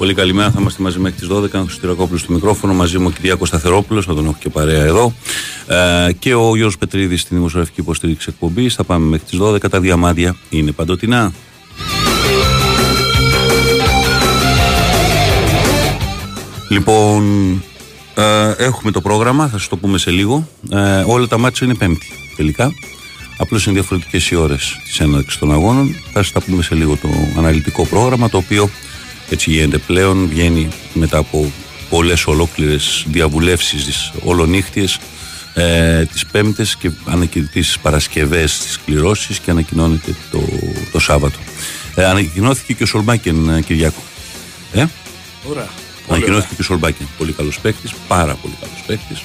Πολύ καλή μέρα, θα είμαστε μαζί μέχρι τις 12. Ο Σωτηρακόπουλος στο μικρόφωνο, μαζί μου ο Κυριάκος Σταθερόπουλος, θα τον έχω και παρέα εδώ. Και ο Γιώργος Πετρίδης στην δημοσιογραφική υποστήριξη εκπομπής. Θα πάμε μέχρι τις 12. Τα διαμάντια είναι παντοτινά. Λοιπόν, έχουμε το πρόγραμμα, θα σας το πούμε σε λίγο. Όλα τα μάτσα είναι Πέμπτη τελικά. Απλώς είναι διαφορετικές οι ώρες της έναρξης των αγώνων. Θα σας τα πούμε σε λίγο το αναλυτικό πρόγραμμα, το οποίο έτσι γίνεται πλέον, βγαίνει μετά από πολλές ολόκληρες διαβουλεύσεις τις ολονύχτιες, τις Πέμπτες και ανακοινωθεί στις Παρασκευές τις κληρώσεις και ανακοινώνεται το Σάββατο. Ανακοινώθηκε και ο Σολμπάκιν, Κυριάκο. Ωραία. Ανακοινώθηκε και ο Σολμπάκιν. Πολύ καλός παίκτης, πάρα πολύ καλός παίκτης.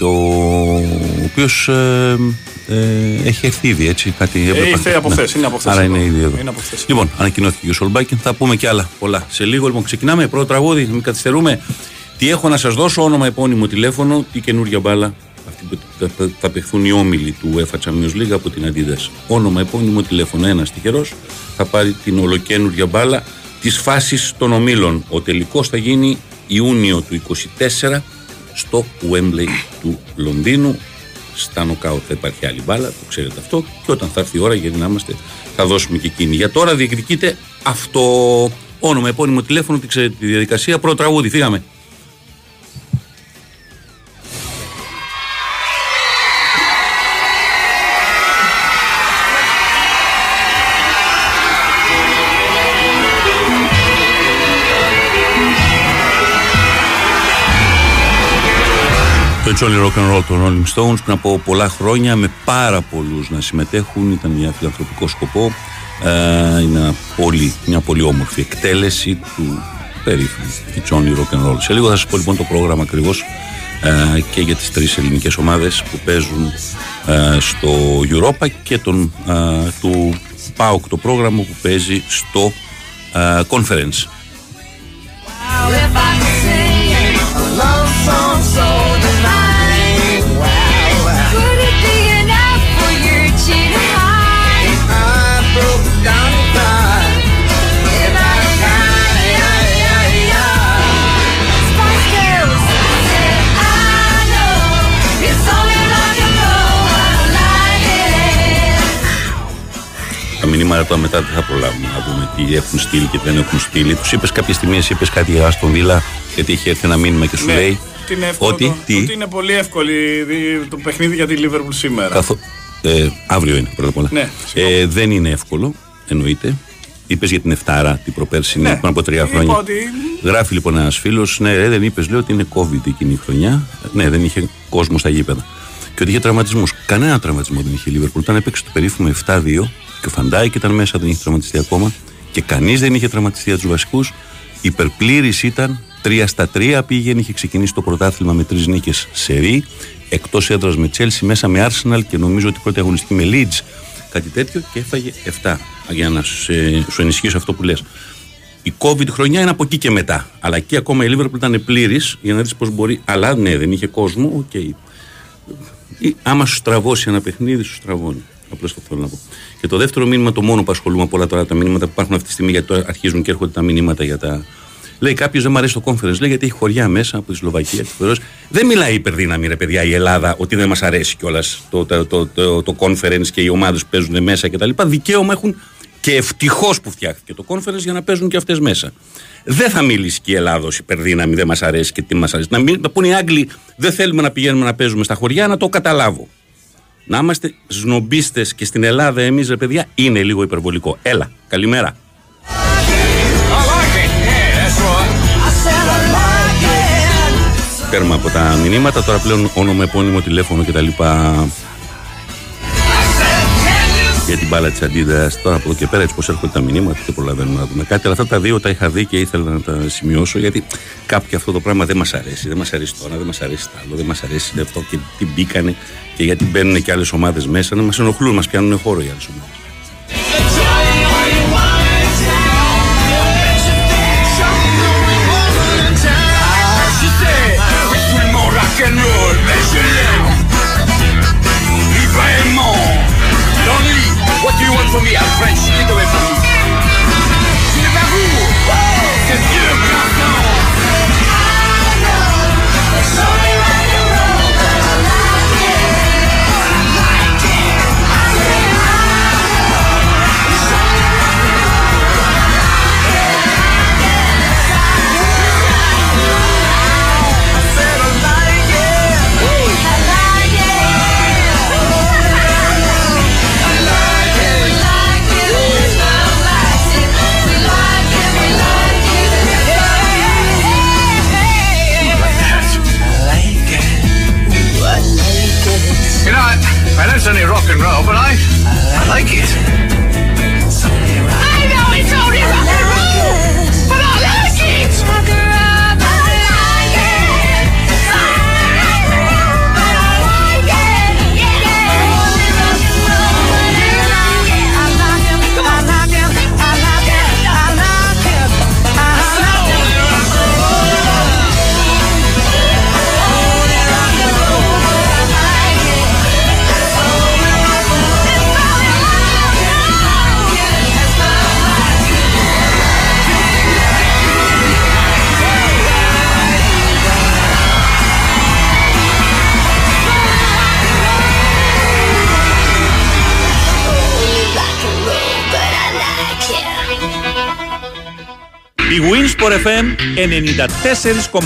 Ο οποίος έχει έρθει ήδη, έτσι, κάτι ήρθε από χθες, είναι από χθες. Άρα είναι ήδη εδώ. Λοιπόν, ανακοινώθηκε και ο Σολμπάκιν, θα πούμε και άλλα πολλά σε λίγο. Λοιπόν, ξεκινάμε, πρώτο τραγούδι, μην καθυστερούμε. Τι έχω να σας δώσω, όνομα, επώνυμο, τηλέφωνο, τι καινούργια μπάλα, αυτή που θα παιχθούν οι όμιλοι του UEFA Champions League από την Adidas. Όνομα, επώνυμο, τηλέφωνο, ένας τυχερός θα πάρει την ολοκένουργια μπάλα της φάσης των ομίλων. Ο τελικός θα γίνει Ιούνιο του 24 στο Wembley του Λονδίνου. Στα νοκάουτ θα υπάρχει άλλη μπάλα, το ξέρετε αυτό, και όταν θα έρθει η ώρα, γιατί να είμαστε, θα δώσουμε και εκείνη. Για τώρα διεκδικείτε αυτό. Όνομα, επώνυμο, τηλέφωνο, τη ξέρετε τη διαδικασία. Πρώτο τραγούδι, φύγαμε. Το Jolly Rock and Roll των Rolling Stones, πριν από πολλά χρόνια, με πάρα πολλούς να συμμετέχουν, ήταν για φιλανθρωπικό σκοπό. Είναι μια πολύ όμορφη εκτέλεση του περίφημου Jolly Rock and Roll. Σε λίγο θα σας πω λοιπόν το πρόγραμμα ακριβώς και για τις τρεις ελληνικές ομάδες που παίζουν στο Europa και του ΠΑΟΚ, το πρόγραμμα που παίζει στο Conference. Μηνύματα τώρα μετά δεν θα προλάβουμε να δούμε τι έχουν στείλει και τι δεν έχουν στείλει. Του είπε κάποια στιγμή, εσύ είπε κάτι για Άστον Βίλα, γιατί είχε έρθει ένα μήνυμα και σου λέει ότι είναι πολύ εύκολη το παιχνίδι για τη Λίβερπουλ σήμερα. Αύριο είναι πρώτα απ' όλα. Ναι, δεν είναι εύκολο, εννοείται. Είπε για την Εφτάρα την προπέρσινη, πριν από 3 χρόνια. Ότι... Γράφει λοιπόν ένα φίλο, ναι, δεν είπε, λέει ότι είναι COVID εκείνη η χρονιά. Ναι, δεν είχε κόσμο στα γήπεδα. Και ότι είχε τραυματισμούς. Κανένα τραυματισμό δεν είχε η Λίβερπουλ. Όταν έπαιξε το περίφημο 7-2 και ο Φαντάικ ήταν μέσα, δεν είχε τραυματιστεί ακόμα και κανείς δεν είχε τραυματιστεί από τους βασικούς. Υπερπλήρης ήταν, 3-3 πήγαινε, είχε ξεκινήσει το πρωτάθλημα με 3 νίκες σε ρί, εκτός έδρας με Chelsea, μέσα με Arsenal και νομίζω ότι πρώτη αγωνιστική με Leeds, κάτι τέτοιο, και έφαγε 7. Για να σου ενισχύσω αυτό που λες. Η COVID χρονιά είναι από εκεί και μετά. Αλλά εκεί ακόμα η Liverpool ήταν πλήρης για να δεις πώς μπορεί. Αλλά ναι, δεν είχε κόσμο, okay. Άμα σου στραβώσει ένα παιχνίδι, σου στραβώνει. Απλώς το θέλω να πω. Και το δεύτερο μήνυμα, το μόνο που ασχολούμαι από όλα τώρα τα μηνύματα που υπάρχουν αυτή τη στιγμή, γιατί τώρα αρχίζουν και έρχονται τα μηνύματα για τα. Λέει κάποιος δεν μου αρέσει το conference, λέει γιατί έχει χωριά μέσα από τη Σλοβακία. Δεν μιλάει υπερδύναμη, ρε παιδιά, η Ελλάδα, ότι δεν μας αρέσει κιόλας το conference και οι ομάδες που παίζουν μέσα κτλ. Δικαίωμα έχουν και ευτυχώς που φτιάχτηκε το conference για να παίζουν και αυτές μέσα. Δεν θα μιλήσει και η Ελλάδος υπερδύναμη, δεν μας αρέσει και τι μας αρέσει. Να πούνε οι Άγγλοι, δεν θέλουμε να πηγαίνουμε να παίζουμε στα χωριά, να το καταλάβω. Να είμαστε σνομπίστες και στην Ελλάδα εμείς, ρε παιδιά, είναι λίγο υπερβολικό. Έλα, καλημέρα. Πέρμα από τα μηνύματα, τώρα πλέον όνομα, επώνυμο, τηλέφωνο κτλ. Για την μπάλα της Αντίδας, τώρα από εδώ και πέρα, έτσι πως έρχονται τα μηνύματα, δεν προλαβαίνουμε να δούμε κάτι. Αλλά αυτά τα δύο τα είχα δει και ήθελα να τα σημειώσω, γιατί κάποιο αυτό το πράγμα δεν μας αρέσει. Δεν μας αρέσει το ένα, δεν μας αρέσει το άλλο, δεν μας αρέσει αυτό και τι μπήκανε και γιατί μπαίνουν και άλλες ομάδες μέσα. Να μας ενοχλούν, μας πιάνουν χώρο οι άλλες ομάδες. What do you want from me? I'm French. Get away from me. I know it's only rock and roll, but I like it. I know it's only rock and roll, but I like it. Η Winsport FM 94,6.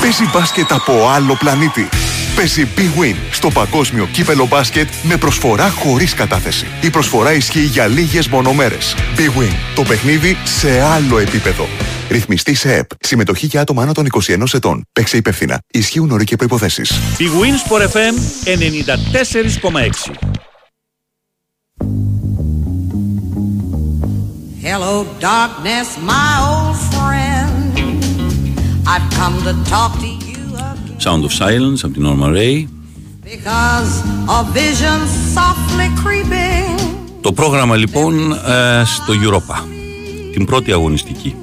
Παίζει μπάσκετ από άλλο πλανήτη. Παίζει Big Win στο παγκόσμιο κύπελο μπάσκετ με προσφορά χωρίς κατάθεση. Η προσφορά ισχύει για λίγες μονομέρες. Big Win. Το παιχνίδι σε άλλο επίπεδο. Ρυθμιστή σε ΕΠ. Συμμετοχή για άτομα άνω των 21 ετών. Παίξε υπεύθυνα. Ισχύουν όροι και προϋποθέσεις. Big Winsport FM 94,6. Hello, darkness, my old friend. I've come to talk to you again. Sound of Silence από την Norma Ray. Because a vision softly creeping. Το πρόγραμμα λοιπόν στο Europa. Την πρώτη αγωνιστική.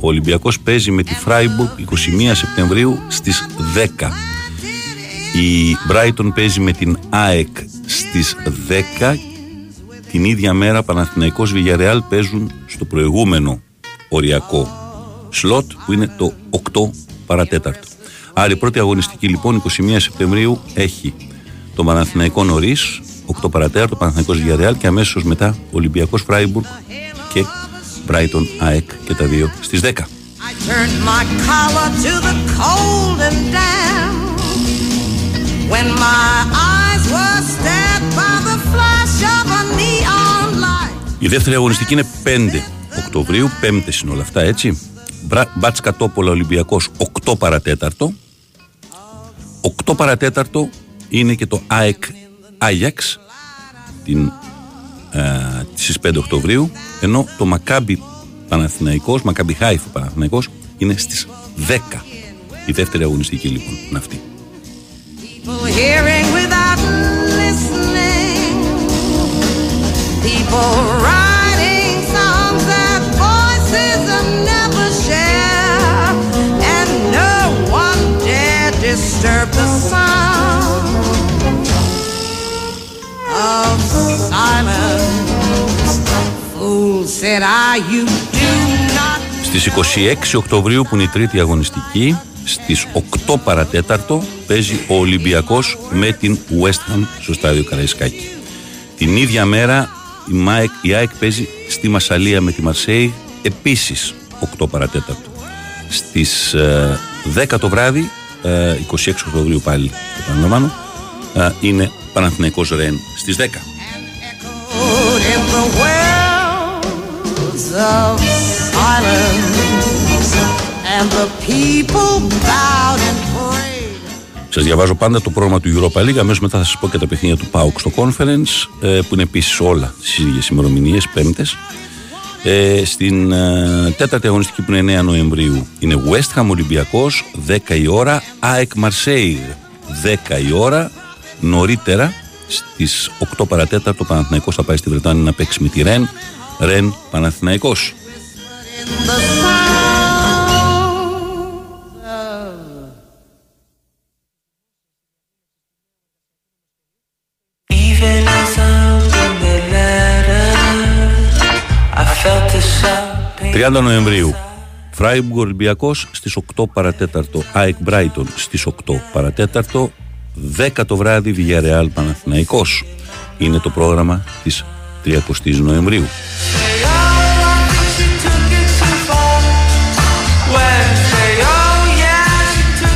Ο Ολυμπιακός παίζει με τη Freiburg 21 Σεπτεμβρίου στις 10. Η Brighton παίζει με την AEK στις 10. Την ίδια μέρα Παναθηναϊκός Villarreal παίζουν στο προηγούμενο οριακό σλότ που είναι το 8 παρατέταρτο. Άρα η πρώτη αγωνιστική λοιπόν 21 Σεπτεμβρίου έχει τον Παναθηναϊκό νωρίς 8 παρατέταρτο Παναθηναϊκός Villarreal και αμέσως μετά Ολυμπιακός Freiburg και Brighton ΑΕΚ και τα δύο στις 10. Η δεύτερη αγωνιστική είναι 5 Οκτωβρίου, 5 είναι όλα αυτά έτσι. Μπάτς Κατόπολα Ολυμπιακός 8 παρατέταρτο. 8 παρατέταρτο είναι και το ΑΕΚ Άγιαξ στις 5 Οκτωβρίου. Ενώ το Μακάμπι Παναθηναϊκός, Maccabi Haifa Παναθηναϊκός είναι στις 10. Η δεύτερη αγωνιστική λοιπόν είναι αυτή. Στις 26 Οκτωβρίου που είναι η τρίτη αγωνιστική, στις 8 παρατέταρτο παίζει ο Ολυμπιακός με την West Ham στο στάδιο Καραϊσκάκη. Την ίδια μέρα η ΑΕΚ παίζει στη Μασσαλία με τη Marseille επίσης 8 παρατέταρτο. Στις 10 το βράδυ, 26 Οκτωβρίου πάλι επαναλαμβάνω, είναι Παναθηναϊκός Ρεν στις 10. Σας διαβάζω πάντα το πρόγραμμα του Europa League. Αμέσως μετά θα σας πω και τα παιχνίδια του ΠΑΟΚ στο Conference, που είναι επίσης όλα στις ίδιες ημερομηνίες, Πέμπτες. Στην τέταρτη αγωνιστική που είναι 9 Νοεμβρίου είναι West Ham Ολυμπιακός, 10 η ώρα, ΑΕΚ Marseille 10 η ώρα. Νωρίτερα στις 8 παρατέταρτο Παναθηναϊκός θα πάει στη Βρετάνη να παίξει με τη Ρεν. Ρεν Παναθηναϊκός. Σαν... 30 Νοεμβρίου Freiburg Ολυμπιακός στις 8 παρατέταρτο, ΑΕΚ Brighton στις 8 παρατέταρτο, 10 το βράδυ Villarreal Παναθηναϊκός. Είναι το πρόγραμμα της 30 Νοεμβρίου.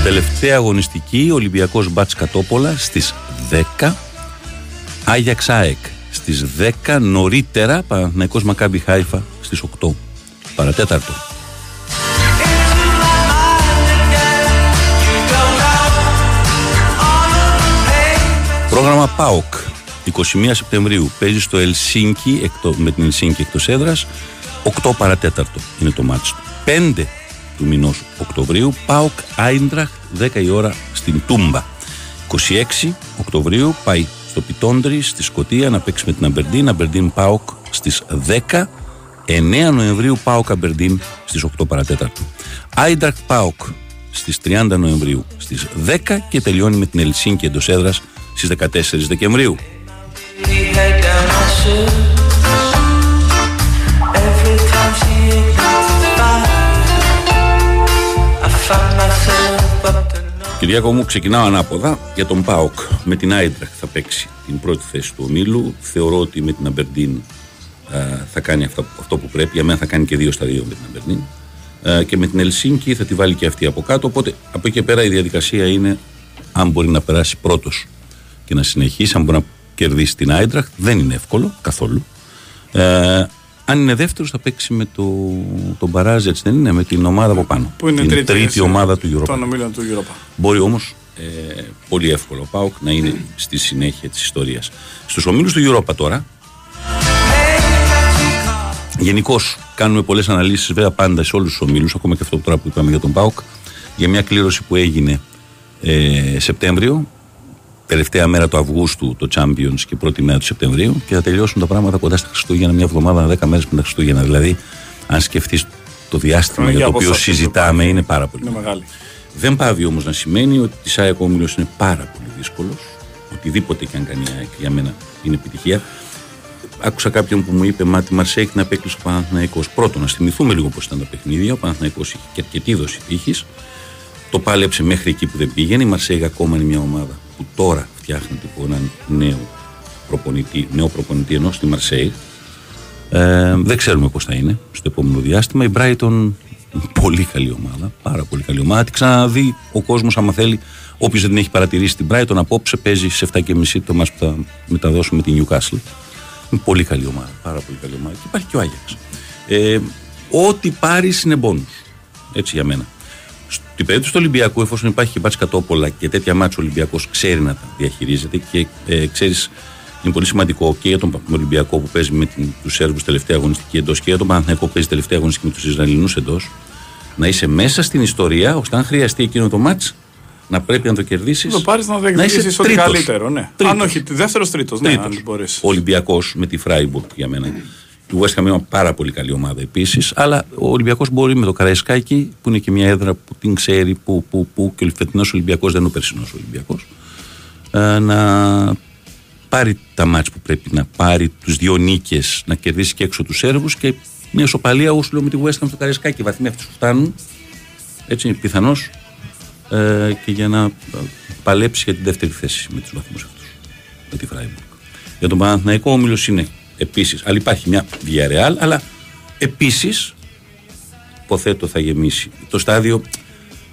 Τελευταία αγωνιστική Ολυμπιακός Μπάτς Κατόπολα στις 10, Άγιαξ ΑΕΚ στις 10, νωρίτερα Παναθηναϊκός Μακάμπι Χάιφα στις 8 παρατέταρτο. Πρόγραμμα ΠΑΟΚ 21 Σεπτεμβρίου παίζει στο Helsinki με την Helsinki εκτός έδρας. 8 παρά τέταρτο είναι το μάτς του. 5 του μηνός Οκτωβρίου ΠΑΟΚ Eintracht 10 η ώρα στην Τούμπα. 26 Οκτωβρίου πάει στο Πιτόντρι στη Σκωτία να παίξει με την Aberdeen. Aberdeen ΠΑΟΚ στις 10. 9 Νοεμβρίου ΠΑΟΚ Aberdeen στις 8 παρατέταρτο. Eintracht ΠΑΟΚ στις 30 Νοεμβρίου στις 10 και τελειώνει με την Ελσίνκη εντός έδρας στις 14 Δεκεμβρίου. Κυριάκο μου, ξεκινάω ανάποδα για τον ΠΑΟΚ. Με την Άιντραχτ θα παίξει την πρώτη θέση του ομίλου. Θεωρώ ότι με την Αμπερντίν θα κάνει αυτό που πρέπει. Για μένα θα κάνει και 2-2 με την Αμπερντίν. Και με την Ελσίνκη θα τη βάλει και αυτή από κάτω. Οπότε από εκεί και πέρα η διαδικασία είναι αν μπορεί να περάσει πρώτος και να συνεχίσει, αν μπορεί να κερδίσει την Άιντραχτ. Δεν είναι εύκολο καθόλου. Αν είναι δεύτερος θα παίξει με τον Μπαράζ, έτσι δεν είναι, με την ομάδα από πάνω. Που είναι την τρίτη ομάδα του Europa. Μπορεί όμως πολύ εύκολο ο ΠΑΟΚ να είναι στη συνέχεια της ιστορίας. Στους ομίλους του Europa τώρα, γενικώς κάνουμε πολλές αναλύσεις βέβαια πάντα σε όλους τους ομίλους, ακόμα και αυτό τώρα που είπαμε για τον ΠΑΟΚ, για μια κλήρωση που έγινε Σεπτέμβριο, τελευταία μέρα του Αυγούστου το Champions και πρώτη μέρα του Σεπτεμβρίου, και θα τελειώσουν τα πράγματα κοντά στα Χριστούγεννα, μια εβδομάδα, 10 μέρες πριν τα Χριστούγεννα. Δηλαδή, αν σκεφτείς το διάστημα για το οποίο συζητάμε, είναι πάρα πολύ μεγάλο. Δεν πάβει όμως να σημαίνει ότι της ΑΕΚ ο όμιλος είναι πάρα πολύ δύσκολος. Οτιδήποτε και αν κάνει η ΑΕΚ για μένα είναι επιτυχία. Άκουσα κάποιον που μου είπε: «Μα τη Μαρσέη να απέκλεισε ο Παναθηναϊκός». Πρώτον, να θυμηθούμε λίγο πώς ήταν τα παιχνίδια. Ο Παναθηναϊκός είχε και αρκετή δόση τύχης. Το πάλεψε μέχρι εκεί που δεν πήγαινε. Η Μαρσέη ακόμα είναι μια ομάδα που τώρα φτιάχνεται από έναν νέο προπονητή ενώ στη Μαρσέη. Δεν ξέρουμε πώς θα είναι στο επόμενο διάστημα. Η Brighton, πολύ καλή ομάδα, πάρα πολύ καλή ομάδα. Την ξαναδεί ο κόσμος, άμα θέλει, όποιος δεν την έχει παρατηρήσει την Brighton, απόψε παίζει σε 7.30 το μας που θα μεταδώσουμε τη Newcastle. Είναι πολύ καλή ομάδα, πάρα πολύ καλή ομάδα. Και υπάρχει και ο Ajax. Ό,τι πάρει είναι bonus. Έτσι για μένα. Στην περίπτωση του Ολυμπιακού, εφόσον υπάρχει και μπάτς κατόπολα και τέτοια μάτς, ο Ολυμπιακός ξέρει να τα διαχειρίζεται και ξέρεις, είναι πολύ σημαντικό και για τον Ολυμπιακό που παίζει με τους Σέρβους τελευταία αγωνιστική εντός και για τον Παναθηναϊκό που παίζει τελευταία αγωνιστική με τους Ισραηλινούς εντός, να είσαι μέσα στην ιστορία ώστε αν χρειαστεί εκείνο το μάτς να πρέπει να το κερδίσεις. Το πάρεις να διεκδικήσεις ό,τι καλύτερο. Ναι. Τρίτος. Αν όχι, δεύτερος, τρίτος. Ναι, αν μπορείς. Ο Ολυμπιακός με τη Freiburg για μένα. Του West Ham είναι μια πάρα πολύ καλή ομάδα επίσης, αλλά ο Ολυμπιακός μπορεί με το Καραϊσκάκι που είναι και μια έδρα που την ξέρει, που και ο φετινός Ολυμπιακός δεν είναι ο περσινός Ολυμπιακός, να πάρει τα μάτς που πρέπει να πάρει, τους δύο νίκες, να κερδίσει και έξω τους Σέρβους και μια σοπαλία όσο λέω με τη West Ham στο Καραϊσκάκι. Βαθμοί αυτοί που φτάνουν, έτσι είναι πιθανός, και για να παλέψει για την δεύτερη θέση με τους βαθμούς αυτούς, με τη Freiburg. Για τον Παναθηναϊκό ο όμιλος είναι επίσης, αλλά υπάρχει μια Villarreal, αλλά επίσης υποθέτω θα γεμίσει το στάδιο,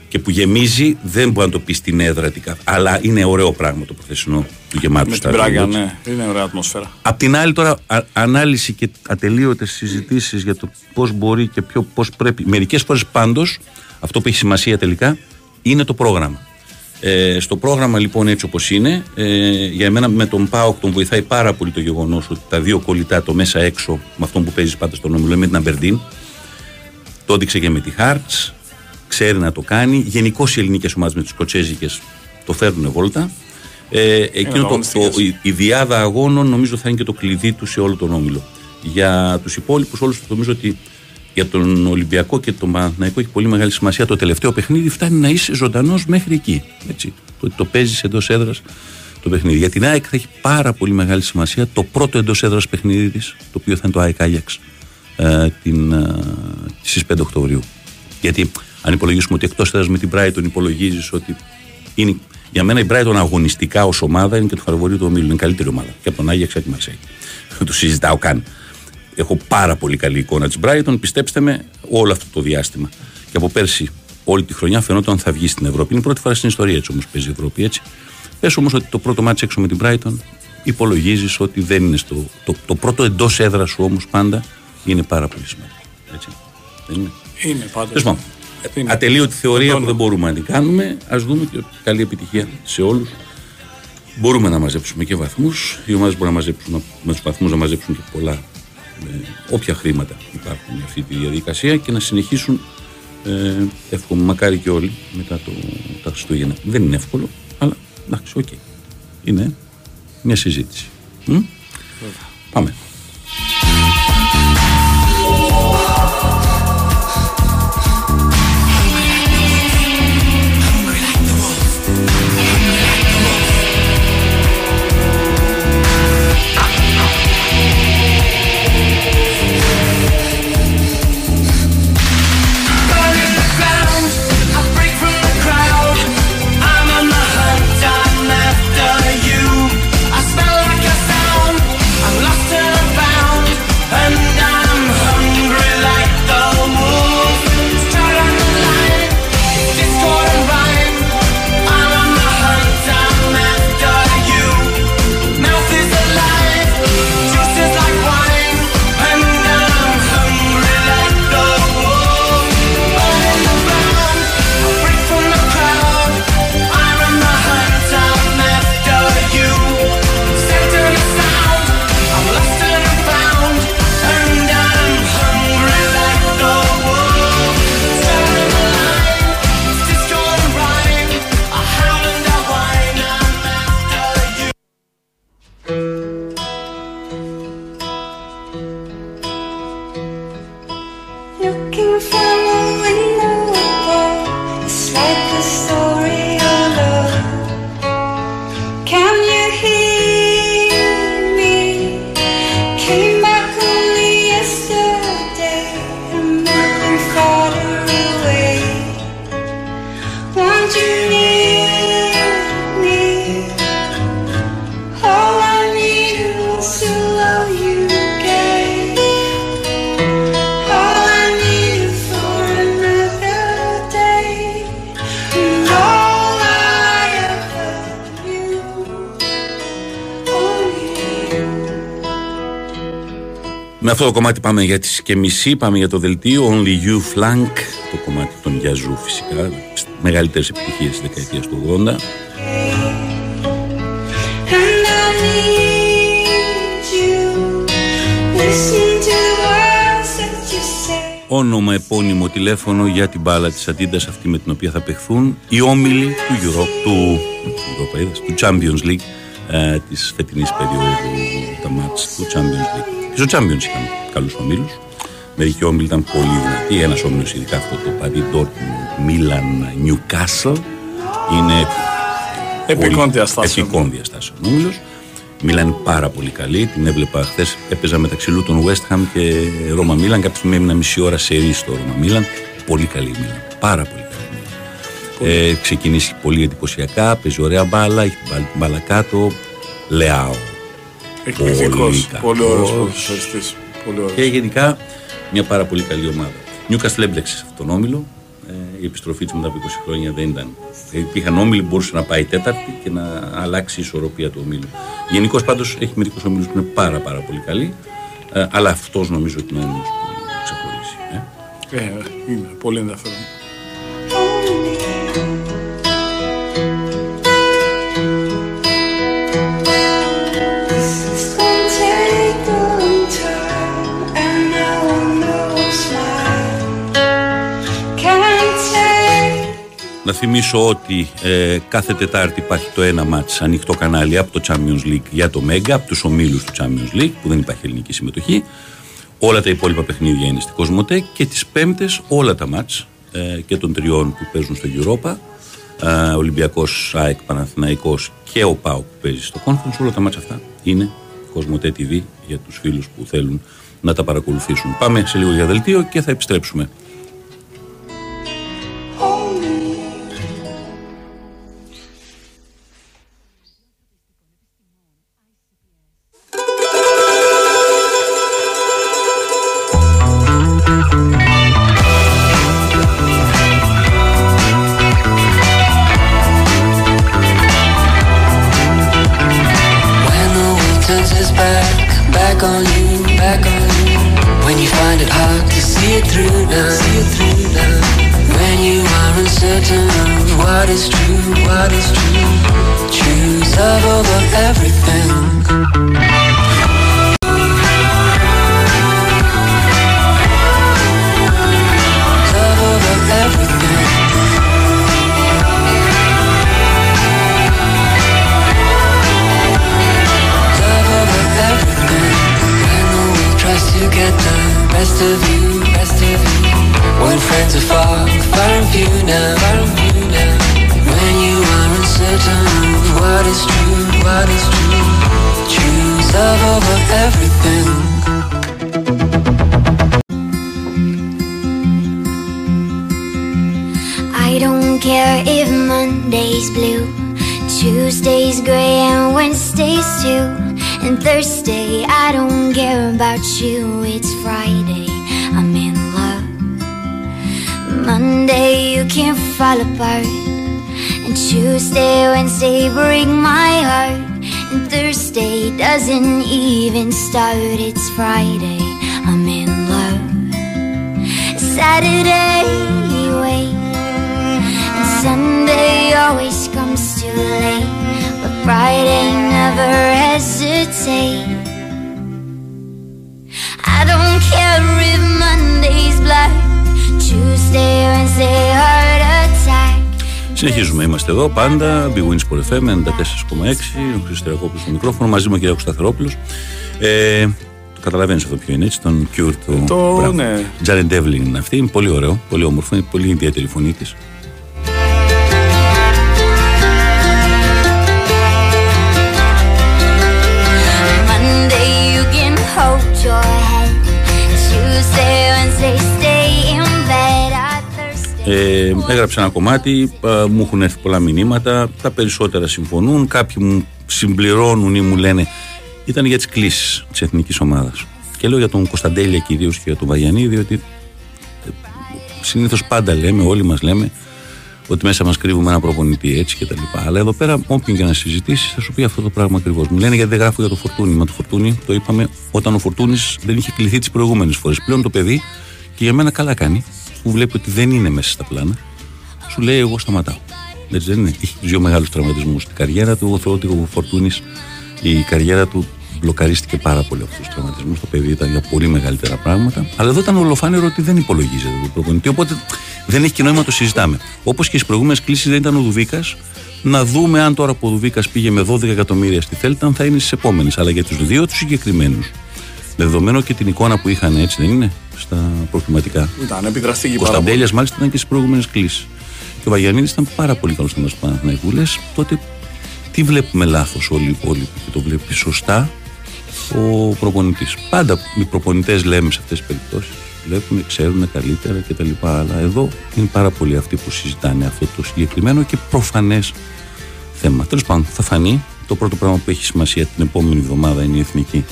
και που γεμίζει δεν μπορεί να το πει στην έδρα, αλλά είναι ωραίο πράγμα το προθεσινό του γεμάτου στάδιο. Πράγμα, ναι, είναι ωραία ατμόσφαιρα. Απ' την άλλη τώρα ανάλυση και ατελείωτες συζητήσεις για το πώς μπορεί και πώς πρέπει. Μερικές φορές πάντως αυτό που έχει σημασία τελικά είναι το πρόγραμμα. Στο πρόγραμμα λοιπόν έτσι όπως είναι, για μένα με τον ΠΑΟΚ τον βοηθάει πάρα πολύ το γεγονός ότι τα δύο κολλητά, το μέσα έξω με αυτόν που παίζει πάντα στον όμιλο, με την Αμπερντίν, το έδειξε και με τη Χάρτς, ξέρει να το κάνει. Γενικώς οι ελληνικές ομάδες με τις σκοτσέζικες το φέρνουν βόλτα. Εκείνο η διάδα αγώνων νομίζω θα είναι και το κλειδί του σε όλο τον όμιλο. Για τους υπόλοιπους όλους νομίζω ότι για τον Ολυμπιακό και τον Παναθηναϊκό έχει πολύ μεγάλη σημασία το τελευταίο παιχνίδι. Φτάνει να είσαι ζωντανός μέχρι εκεί. Έτσι. Το παίζεις εντός έδρας το παιχνίδι. Για την ΑΕΚ θα έχει πάρα πολύ μεγάλη σημασία το πρώτο εντός έδρας παιχνίδι της, το οποίο θα είναι το ΑΕΚ Άγιαξ στις 5 Οκτωβρίου. Γιατί αν υπολογίσουμε ότι εκτός έδρας με την Brighton υπολογίζεις ότι είναι, για μένα η Brighton αγωνιστικά ως ομάδα είναι και το φαρβορείο του ομίλου. Είναι καλύτερη ομάδα και από τον Άγιαξ και τη Μαρσέη. Δεν το συζητάω καν. Έχω πάρα πολύ καλή εικόνα της Brighton, πιστέψτε με, όλο αυτό το διάστημα. Και από πέρσι, όλη τη χρονιά φαινόταν θα βγει στην Ευρώπη. Είναι η πρώτη φορά στην ιστορία έτσι όμως παίζει η Ευρώπη, έτσι. Πες όμως ότι το πρώτο μάτς έξω με την Brighton υπολογίζεις ότι δεν είναι στο. Το πρώτο εντός έδρα σου όμως πάντα είναι πάρα πολύ σημαντικό. Έτσι. Δεν είναι. Είναι πάντως. Ατελείωτη θεωρία που δεν μπορούμε να την κάνουμε. Ας δούμε, και καλή επιτυχία σε όλους. Μπορούμε να μαζέψουμε και βαθμούς. Οι ομάδες μπορούν να μαζέψουν με τους βαθμούς, να μαζέψουν και πολλά, όποια χρήματα υπάρχουν με αυτή τη διαδικασία και να συνεχίσουν. Εύχομαι, μακάρι και όλοι μετά τα Χριστούγεννα. Δεν είναι εύκολο, αλλά εντάξει, οκ. Είναι μια συζήτηση. Πάμε. Με αυτό το κομμάτι πάμε για τις και μισή, πάμε για το δελτίο Only You Flank, το κομμάτι των Γιαζού φυσικά, μεγαλύτερες επιτυχίες της δεκαετίας του 80. Όνομα, επώνυμο, τηλέφωνο για την μπάλα της Αντίντας, αυτή με την οποία θα παιχθούν οι όμιλοι του του Champions League της φετινής περίοδου, τα μάτς του Champions League. Και στο Champions είχαν καλούς ομίλους. Μερικοί όμιλοι ήταν πολύ δυνατοί. Ένας όμιλος, ειδικά αυτό το Παρί, Dortmund, Milan, Newcastle, είναι επικών διαστάσεων όμιλος. Milan είναι πάρα πολύ καλή. Την έβλεπα χθες. Έπαιζα μεταξύ Luton, West Ham και Ρώμα Milan. Κάποια στιγμή έμεινα μισή ώρα σε ρί στο Ρώμα Milan. Πολύ καλή Milan. Πάρα πολύ καλή. Ξεκινήσει πολύ εντυπωσιακά. Παίζει ωραία μπάλα. Έχει την μπάλα κάτω. Λεάο. Εκπληκτικός, πολύ ωραίος ποδοσφαιριστής. Και γενικά μια πάρα πολύ καλή ομάδα. Newcastle έμπλεξε σε αυτόν τον όμιλο. Η επιστροφή της μετά από 20 χρόνια δεν ήταν. Υπήρχαν όμιλοι που μπορούσε να πάει τέταρτη και να αλλάξει η ισορροπία του ομίλου. Γενικώς πάντως έχει μερικούς ομίλους που είναι πάρα πολύ καλοί. Αλλά αυτός νομίζω ότι είναι ο όμιλος που ξεχωρίζει. Είναι πολύ ενδιαφέρον. Να θυμίσω ότι κάθε Τετάρτη υπάρχει το ένα μάτς ανοιχτό κανάλι από το Champions League για το Μέγκα, από τους ομίλους του Champions League που δεν υπάρχει ελληνική συμμετοχή. Όλα τα υπόλοιπα παιχνίδια είναι στην Κοσμοτέ και τις Πέμπτες όλα τα μάτς και των τριών που παίζουν στο Europa, Ολυμπιακός, ΑΕΚ, Παναθηναϊκός και ο ΠΑΟΚ που παίζει στο Conference, όλα τα μάτς αυτά είναι Κοσμοτέ TV για τους φίλους που θέλουν να τα παρακολουθήσουν. Πάμε σε λίγο για δελτίο και θα επιστρέψουμε. When you are uncertain of what is true, choose love over everything. You get the best of you, best of you. When friends are far, far and few now, far and few now. When you are uncertain of what is true, choose love over everything. I don't care if Monday's blue, Tuesday's grey and Wednesday's too. And Thursday, I don't care about you, it's Friday, I'm in love. Monday, you can fall apart. And Tuesday, Wednesday, break my heart. And Thursday doesn't even start, it's Friday, I'm in love. Saturday, wait. And Sunday always comes too late. Friday never hesitate. I don't care if Monday's black, Tuesday, Wednesday, heart attack. Συνεχίζουμε, είμαστε εδώ πάντα. Bwin Sport FM 94,6. Ο Χρήστος Σωτηρακόπουλος στο μικρόφωνο, μαζί μου ο Κυριάκος Σταθερόπουλος. Καταλαβαίνεις αυτό ποιο είναι, έτσι, τον Cure του. Το ναι. Jared Devlin είναι αυτή. Είναι πολύ ωραίο, πολύ όμορφο, είναι πολύ ιδιαίτερη η φωνή της. Έγραψε ένα κομμάτι, μου έχουν έρθει πολλά μηνύματα, τα περισσότερα συμφωνούν, κάποιοι μου συμπληρώνουν ή μου λένε ήταν για τις κλήσεις της εθνικής ομάδας. Και λέω για τον Κωνσταντέλια κυρίως και για τον Βαγιανή, διότι συνήθως πάντα λέμε, όλοι μας λέμε ότι μέσα μας κρύβουμε ένα προπονητή, έτσι και τα λοιπά. Αλλά εδώ πέρα, όποιον και να συζητήσεις, θα σου πει αυτό το πράγμα ακριβώς. Μου λένε γιατί δεν γράφω για το Φορτούνι. Μα το Φορτούνι το είπαμε όταν ο Φορτούνις δεν είχε κληθεί τις προηγούμενες φορές. Πλέον το παιδί, και για μένα καλά κάνει, που βλέπει ότι δεν είναι μέσα στα πλάνα, σου λέει: εγώ σταματάω. Έτσι δεν είναι. Είχε δύο μεγάλους τραυματισμούς στην καριέρα του. Εγώ θεωρώ ότι ο Φορτούνις, η καριέρα του μπλοκαρίστηκε πάρα πολύ από αυτούς τους τραυματισμούς. Το παιδί ήταν για πολύ μεγαλύτερα πράγματα. Αλλά εδώ ήταν ολοφάνερο ότι δεν υπολογίζεται το προπονητή. Οπότε δεν έχει και νόημα να το συζητάμε. Όπως και στις προηγούμενες κλήσεις δεν ήταν ο Δουβίκας. Να δούμε αν τώρα που ο Δουβίκας πήγε με 12 εκατομμύρια στη Θέλτα, αν θα είναι στις επόμενες. Αλλά για τους δύο τους συγκεκριμένους. Δεδομένο και την εικόνα που είχαν, έτσι δεν είναι, στα προβληματικά. Ήταν επιδραστική πάρα πολύ. Ο Κωνσταντέλιας μάλιστα ήταν και στις προηγούμενες κλήσεις. Και ο Βαγιανίδης ήταν πάρα πολύ καλός στα Παναθηναϊκού. Λες τότε τι βλέπουμε λάθος όλοι και το βλέπει σωστά ο προπονητής. Πάντα οι προπονητές λέμε σε αυτές τις περιπτώσεις. Βλέπουν, ξέρουν καλύτερα κτλ. Αλλά εδώ είναι πάρα πολλοί αυτοί που συζητάνε αυτό το συγκεκριμένο και προφανές θέμα. Τέλος πάντων, θα φανεί. Το πρώτο πράγμα που έχει σημασία την επόμενη εβδομάδα είναι η εθνική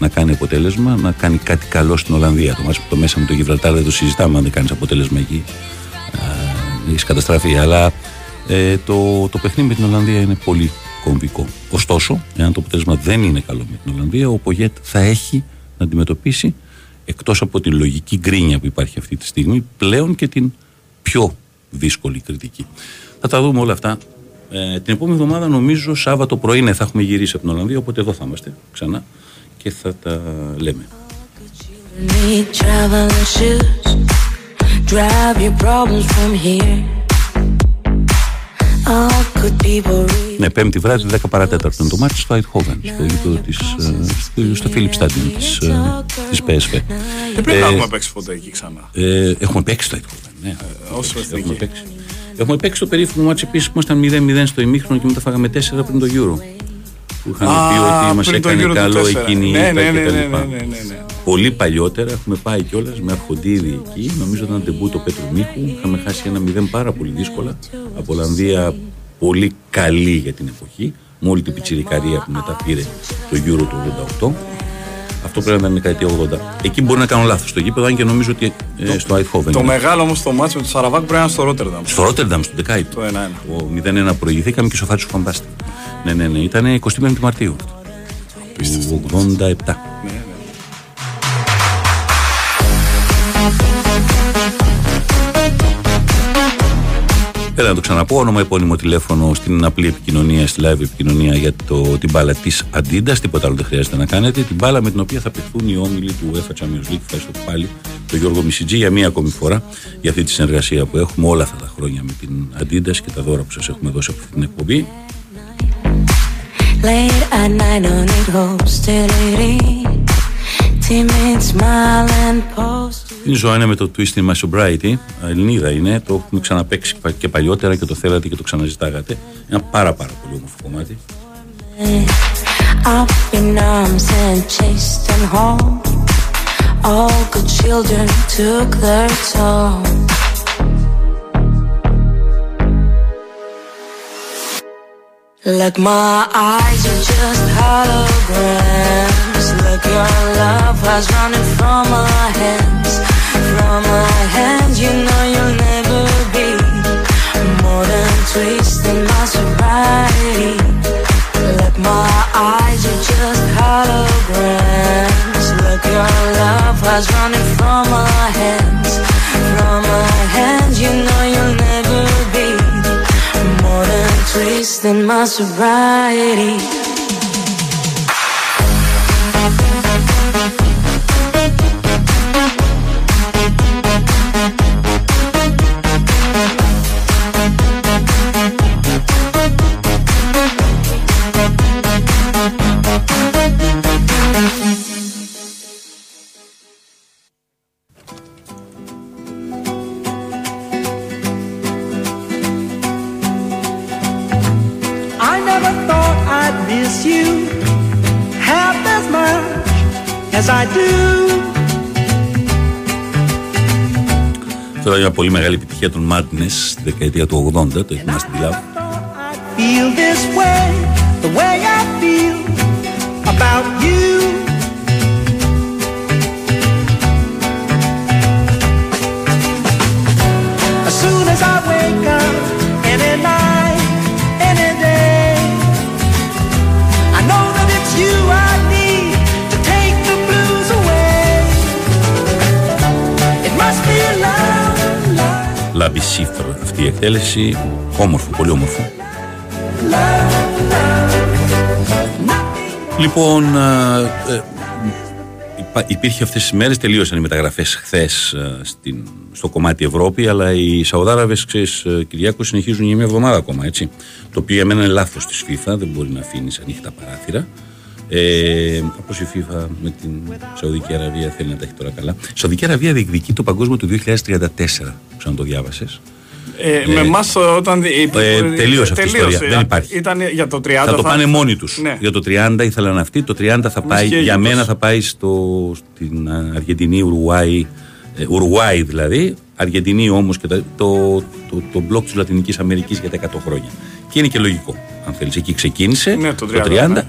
να κάνει αποτέλεσμα, να κάνει κάτι καλό στην Ολλανδία. Το μάτι που το μέσα με το Γιβραλτάρ δεν το συζητάμε. Αν δεν κάνει αποτέλεσμα εκεί, έχει καταστραφεί. Αλλά το παιχνίδι με την Ολλανδία είναι πολύ κομβικό. Ωστόσο, εάν το αποτέλεσμα δεν είναι καλό με την Ολλανδία, ο Πογέτ θα έχει να αντιμετωπίσει, εκτός από τη λογική γκρίνια που υπάρχει αυτή τη στιγμή, πλέον και την πιο δύσκολη κριτική. Θα τα δούμε όλα αυτά την επόμενη εβδομάδα. Νομίζω Σάββατο πρωί θα έχουμε γυρίσει από την Ολλανδία, οπότε εδώ θα είμαστε ξανά και θα τα λέμε. Ναι, Πέμπτη βράδυ 10 παρά 4 είναι το μάτι στο Eindhoven, στο γήπεδο στο Philips Stadium της PSV. Δεν πρέπει να έχουμε παίξει ποτέ εκεί ξανά. Έχουμε παίξει το Eindhoven, ναι. Έχουμε παίξει το περίφημο μάτι επίσης που ήμασταν 0-0 στο ημίχρονο και μετά φάγαμε 4 πριν το Euro. Που είχαν πει ότι μας έκανε καλό εκείνη η κτλ. Πολύ παλιότερα έχουμε πάει κιόλας με αρχοντίδι εκεί, νομίζω ήταν ντεμπού το Πέτρου Μίχου. Είχαμε χάσει 1-0 πάρα πολύ δύσκολα από Ολλανδία, πολύ καλή για την εποχή, με όλη την πιτσιρικαρία που μετά πήρε το Euro του 88. Αυτό πρέπει να είναι κάτι 80. Εκεί μπορεί να κάνω λάθος στο γήπεδο, αν και νομίζω ότι στο Eindhoven. Το μεγάλο όμως το μάτσο με το Σαραβάκ πρέπει να είναι στο Ρότερνταμ. Στο Ρότερνταμ, στο Ντεκάι. Το 0-1 προηγηθήκαμε και σοφάρισε ο Φαμπάστη. Ναι. Ήταν 25 Μαρτίου. 87. Πέρα να το ξαναπώ, όνομα, επώνυμο, τηλέφωνο στην απλή επικοινωνία, στη live επικοινωνία για την μπάλα της Adidas. Τίποτα άλλο δεν χρειάζεται να κάνετε. Την μπάλα με την οποία θα παιχθούν οι όμιλοι του UEFA Champions League. Ευχαριστώ πάλι τον Γιώργο Μισιτζή για μία ακόμη φορά για αυτή τη συνεργασία που έχουμε όλα αυτά τα χρόνια με την Adidas και τα δώρα που σας έχουμε δώσει από αυτή την εκπομπή. Είναι ζωάνια με το Twisting My Sobriety. Ελληνίδα είναι, το έχουμε ξαναπαίξει και παλιότερα και το θέλατε και το ξαναζητάγατε. Ένα πάρα πάρα πολύ όμορφο κομμάτι. Look, my eyes are just holograms. Look, your love was running from my hands. From my hands, you know you'll never be more than twisting my sobriety. Look, my eyes are just holograms. Look, your love was running from my hands. From my hands, you know you'll never be more than twisting my sobriety. Τώρα μια πολύ μεγάλη επιτυχία των Madness στη δεκαετία του 80, το έχει μας τη λάβει. Λάμπη Σίφρο αυτή η εκτέλεση, όμορφο, πολύ όμορφο. Λοιπόν, υπήρχε αυτές τις μέρες, τελείωσαν οι μεταγραφές χθες στο κομμάτι Ευρώπη, αλλά οι Σαουδάραβες, ξέρεις Κυριάκο, συνεχίζουν για μια εβδομάδα ακόμα, έτσι. Το οποίο για μένα είναι λάθος της FIFA, δεν μπορεί να αφήνεις ανοιχτά παράθυρα. Όπως η FIFA με την Σαουδική Αραβία θέλει να τα έχει τώρα καλά. Η Σαουδική Αραβία διεκδικεί το παγκόσμιο του 2034. Ξανά το διάβασες. Με εμάς όταν. Τελείωσε αυτή η ιστορία. Δεν υπάρχει. Ήταν για το 30. Θα το πάνε μόνοι τους. Ναι. Για το 30 ήθελαν αυτοί. Το 30 θα πάει. Για μένα θα πάει στην Αργεντινή, Ουρουάη δηλαδή. Αργεντινή όμως και το μπλοκ της Λατινικής Αμερικής για τα 100 χρόνια. Και είναι και λογικό. Αν θέλεις. Εκεί ξεκίνησε ναι, το 30. Ναι.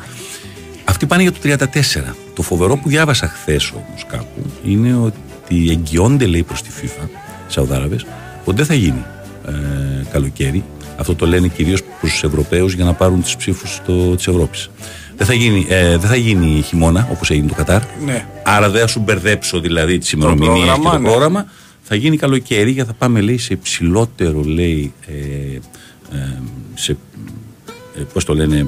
Αυτοί πάνε για το 34. Το φοβερό που διάβασα χθες όμως κάπου είναι ότι εγγυώνται, λέει, προς τη FIFA οι Σαουδάραβες ότι δεν θα γίνει καλοκαίρι. Αυτό το λένε κυρίως προς τους Ευρωπαίους για να πάρουν τις ψήφους της Ευρώπης. Δεν θα γίνει χειμώνα όπως έγινε το Κατάρ. Ναι. Άρα δεν θα σου μπερδέψω δηλαδή τις ημερομηνίες και το πρόγραμμα. Ναι. Θα γίνει καλοκαίρι για θα πάμε, λέει, σε υψηλότερο, λέει, πώς το λένε,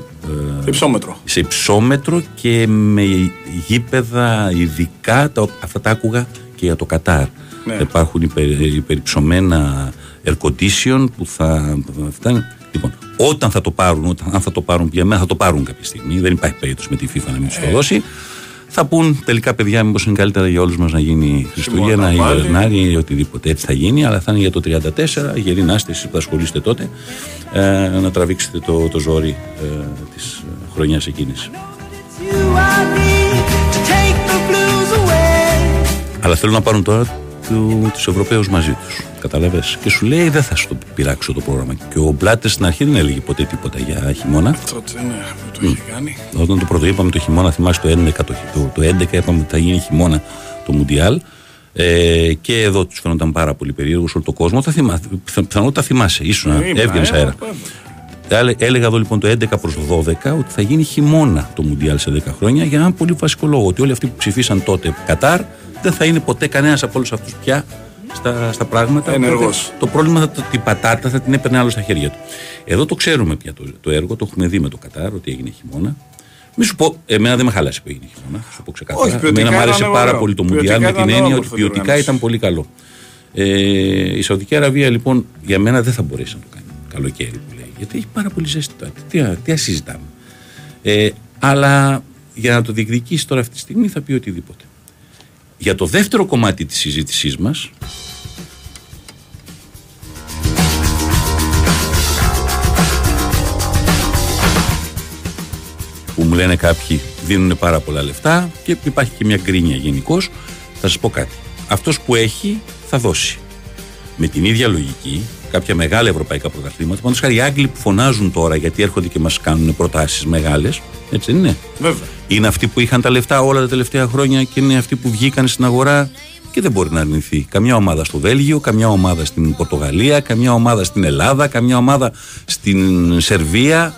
υψόμετρο. Σε υψόμετρο και με γήπεδα ειδικά, αυτά τα άκουγα και για το Κατάρ. Ναι. Υπάρχουν υπερυψωμένα air condition που θα φτάνει. Λοιπόν, όταν θα το πάρουν, αν θα το πάρουν για μένα, θα το πάρουν κάποια στιγμή. Δεν υπάρχει περίπτωση με τη FIFA να μην τους το δώσει. Θα πούν τελικά, παιδιά, μήπως είναι καλύτερα για όλους μας να γίνει Χριστούγεννα ή Γενάρη ή οτιδήποτε. Έτσι θα γίνει, αλλά θα είναι για το 34. Γεροί να είστε, εσείς που θα ασχολείστε τότε, να τραβήξετε το ζόρι της χρονιάς εκείνης. Αλλά θέλουν να πάρουν τώρα τους Ευρωπαίους μαζί τους. Καταλαβες. Και σου λέει δεν θα σου το πειράξω το πρόγραμμα. Και ο Μπλάτερ στην αρχή δεν έλεγε ποτέ τίποτα για χειμώνα. Τότε ναι, το είχε κάνει. Όταν το πρωτοείπαμε το χειμώνα, θυμάσαι το 11 είπαμε ότι θα γίνει χειμώνα το Μουντιάλ. Και εδώ τους φαίνονταν πάρα πολύ περίεργος όλο το κόσμο. Πιθανότατα θυμάσαι, ήσουν έβγαινε αέρα. Έλεγα εδώ λοιπόν το 11 προς 12 ότι θα γίνει χειμώνα το Μουντιάλ σε 10 χρόνια για έναν πολύ βασικό λόγο. Ότι όλοι αυτοί που ψηφίσαν τότε Κατάρ δεν θα είναι ποτέ κανένας από όλους αυτούς πια στα πράγματα. Ενεργός. Το πρόβλημα θα το, την πατάτα θα την έπαιρνε άλλο στα χέρια του. Εδώ το ξέρουμε πια το έργο, το έχουμε δει με το Κατάρ, ότι έγινε χειμώνα. Μη σου πω, εμένα δεν με χάλασε που έγινε χειμώνα, θα σου πω ξεκάθαρα. Εμένα μου άρεσε πάρα πολύ το Μουντιάλ με την έννοια ότι ποιοτικά ήταν πολύ καλό. Η Σαουδική Αραβία λοιπόν για μένα δεν θα μπορέσει να το κάνει καλοκαίρι που λέει, γιατί έχει πάρα πολύ ζέστη. Τι ασυζητάμε. Αλλά για να το διεκδικήσει τώρα αυτή τη στιγμή θα πει οτιδήποτε. Για το δεύτερο κομμάτι της συζήτησής μας που μου λένε κάποιοι δίνουν πάρα πολλά λεφτά και υπάρχει και μια γκρίνια γενικώς, θα σας πω κάτι. Αυτός που έχει θα δώσει. Με την ίδια λογική, κάποια μεγάλα ευρωπαϊκά πρωταθλήματα, πάντως χάρη οι Άγγλοι που φωνάζουν τώρα γιατί έρχονται και μας κάνουν προτάσεις μεγάλες, έτσι δεν είναι? Βέβαια. Είναι αυτοί που είχαν τα λεφτά όλα τα τελευταία χρόνια και είναι αυτοί που βγήκαν στην αγορά και δεν μπορεί να αρνηθεί. Καμιά ομάδα στο Βέλγιο, καμιά ομάδα στην Πορτογαλία, καμιά ομάδα στην Ελλάδα, καμιά ομάδα στην Σερβία,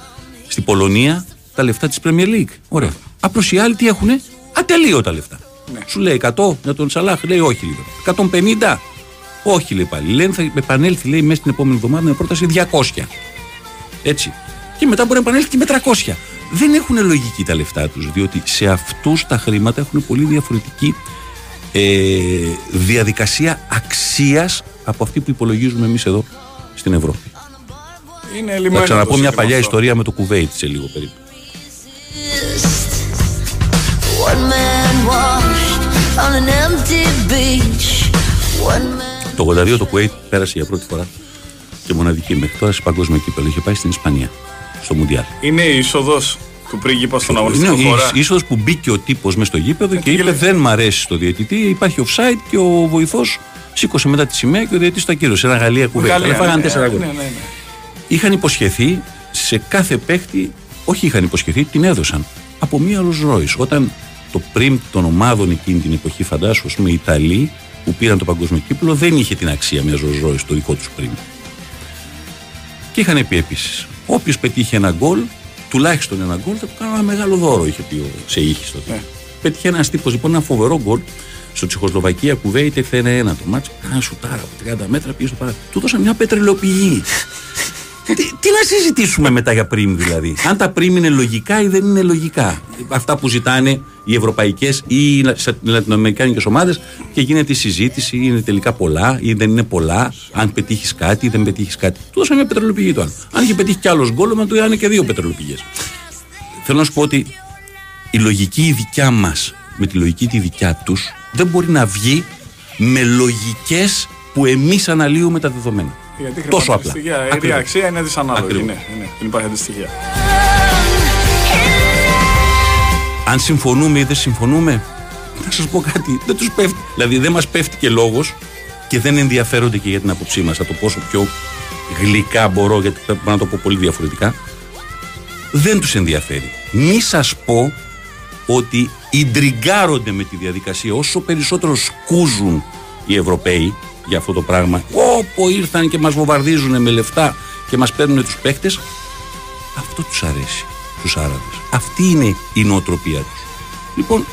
στην Πολωνία. Τα λεφτά της Premier League. Ωραία. Απλώς οι άλλοι τι έχουνε? Ατελείωτα λεφτά. Ναι. Σου λέει 100 για τον Σαλάχ, λέει όχι λίγο. 150, όχι λέει πάλι. Λένε θα επανέλθει, λέει, μέσα στην επόμενη εβδομάδα με πρόταση 200. Έτσι. Και μετά μπορεί να επανέλθει και με 300. Δεν έχουν λογική τα λεφτά τους, διότι σε αυτούς τα χρήματα έχουν πολύ διαφορετική διαδικασία αξίας από αυτή που υπολογίζουμε εμείς εδώ στην Ευρώπη. Θα ξαναπώ μια παλιά ιστορία με το Κουβέιτ σε λίγο περίπου. Το 82 το Κουβέιτ πέρασε για πρώτη φορά και μοναδική μέχρι τώρα σε παγκόσμιο κύπελλο. Είχε πάει στην Ισπανία, στο Μουντιάλ. Είναι η είσοδος του πρίγκιπα στον αγωνιστικό χώρο. Η είσοδος που μπήκε ο τύπος μες στο γήπεδο και είπε: δεν μ' αρέσει στο διαιτητή, υπάρχει offside και ο βοηθός σήκωσε μετά τη σημαία και ο διαιτητής το ακύρωσε. Ένα Γαλλία Κουβέιτ. Αλλά φάγανε 4 γκολ. Είχαν υποσχεθεί σε κάθε παίχτη, όχι είχαν υποσχεθεί, την έδωσαν. Από μία Ρολς-Ρόις. Όταν το πριμ των ομάδων εκείνη την εποχή, φαντάσου, ας πούμε, οι Ιταλοί που πήραν το παγκόσμιο κύπελλο, δεν είχε την αξία μια Ρολς-Ρόις το δικό του πριμ. Και είχαν πει επίσης: όποιος πετύχει ένα γκολ, τουλάχιστον ένα γκολ, θα του κάνω ένα μεγάλο δώρο, είχε πει ο Σεΐχης τότε. Πέτυχε ένας τύπος λοιπόν ένα φοβερό γκολ στο Τσεχοσλοβακία Κουβέιτ, έφτασε 1-1 το μάτς. Κάνα σουτάρα από 30 μέτρα, πήγε στο παράθυρο. Του δώσαν μια πετρελαιοπηγή. Τι να συζητήσουμε μετά για πριμ, δηλαδή? Αν τα πριμ είναι λογικά ή δεν είναι λογικά. Αυτά που ζητάνε οι ευρωπαϊκές ή οι λατινοαμερικάνικες ομάδες και γίνεται η συζήτηση, είναι τελικά πολλά ή δεν είναι πολλά. Αν πετύχεις κάτι ή δεν πετύχεις κάτι. Του δώσαμε μια πετρελοπηγή το άλλο. Αν είχε πετύχει κι άλλος γκόλ, να του έδινε και 2 πετρελοπηγές. Θέλω να σου πω ότι η λογική η δικιά μας με τη λογική τη δικιά τους δεν μπορεί να βγει με λογικές που εμείς αναλύουμε τα δεδομένα. Γιατί τόσο απλά. Η αξία είναι δυσανάλογη. Ναι, δεν υπάρχει αντιστοιχεία. Αν συμφωνούμε ή δεν συμφωνούμε, να σας πω κάτι, δεν τους πέφτει. Δηλαδή δεν μας πέφτει και λόγος και δεν ενδιαφέρονται και για την άποψή μας. Θα το πω όσο πιο γλυκά μπορώ, γιατί πρέπει να το πω πολύ διαφορετικά. Δεν τους ενδιαφέρει. Μη σας πω ότι ιντριγκάρονται με τη διαδικασία. Όσο περισσότερο σκούζουν οι Ευρωπαίοι για αυτό το πράγμα, όπου ήρθαν και μας βομβαρδίζουν με λεφτά και μας παίρνουν τους παίχτες, αυτό τους αρέσει τους Άραβες. Αυτή είναι η νοοτροπία τους. Λοιπόν,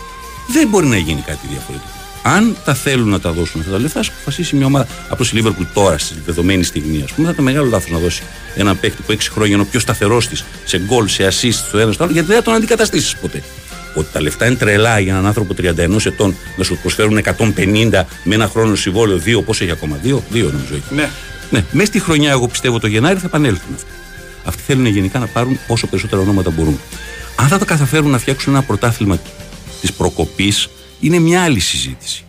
δεν μπορεί να γίνει κάτι διαφορετικό. Αν τα θέλουν να τα δώσουν αυτά τα λεφτά, θα αποφασίσει μια ομάδα. Απλώς η Λίβερπουλ τώρα, στη δεδομένη στιγμή, ας πούμε, θα ήταν μεγάλο λάθος να δώσει έναν παίχτη που 6 χρόνια είναι ο πιο σταθερός της σε γκολ, σε assist, στο ένα στο άλλο, γιατί δεν θα τον αντικαταστήσεις ποτέ. Ότι τα λεφτά είναι τρελά για έναν άνθρωπο 31 ετών να σου προσφέρουν 150 με ένα χρόνο συμβόλαιο, 2, πόσο έχει ακόμα, 2 νομίζω έχει. Ναι. Μέσα στη χρονιά, εγώ πιστεύω το Γενάρη θα επανέλθουν αυτοί. Αυτοί θέλουν γενικά να πάρουν όσο περισσότερα ονόματα μπορούν. Αν θα τα καταφέρουν να φτιάξουν ένα πρωτάθλημα της προκοπής, είναι μια άλλη συζήτηση.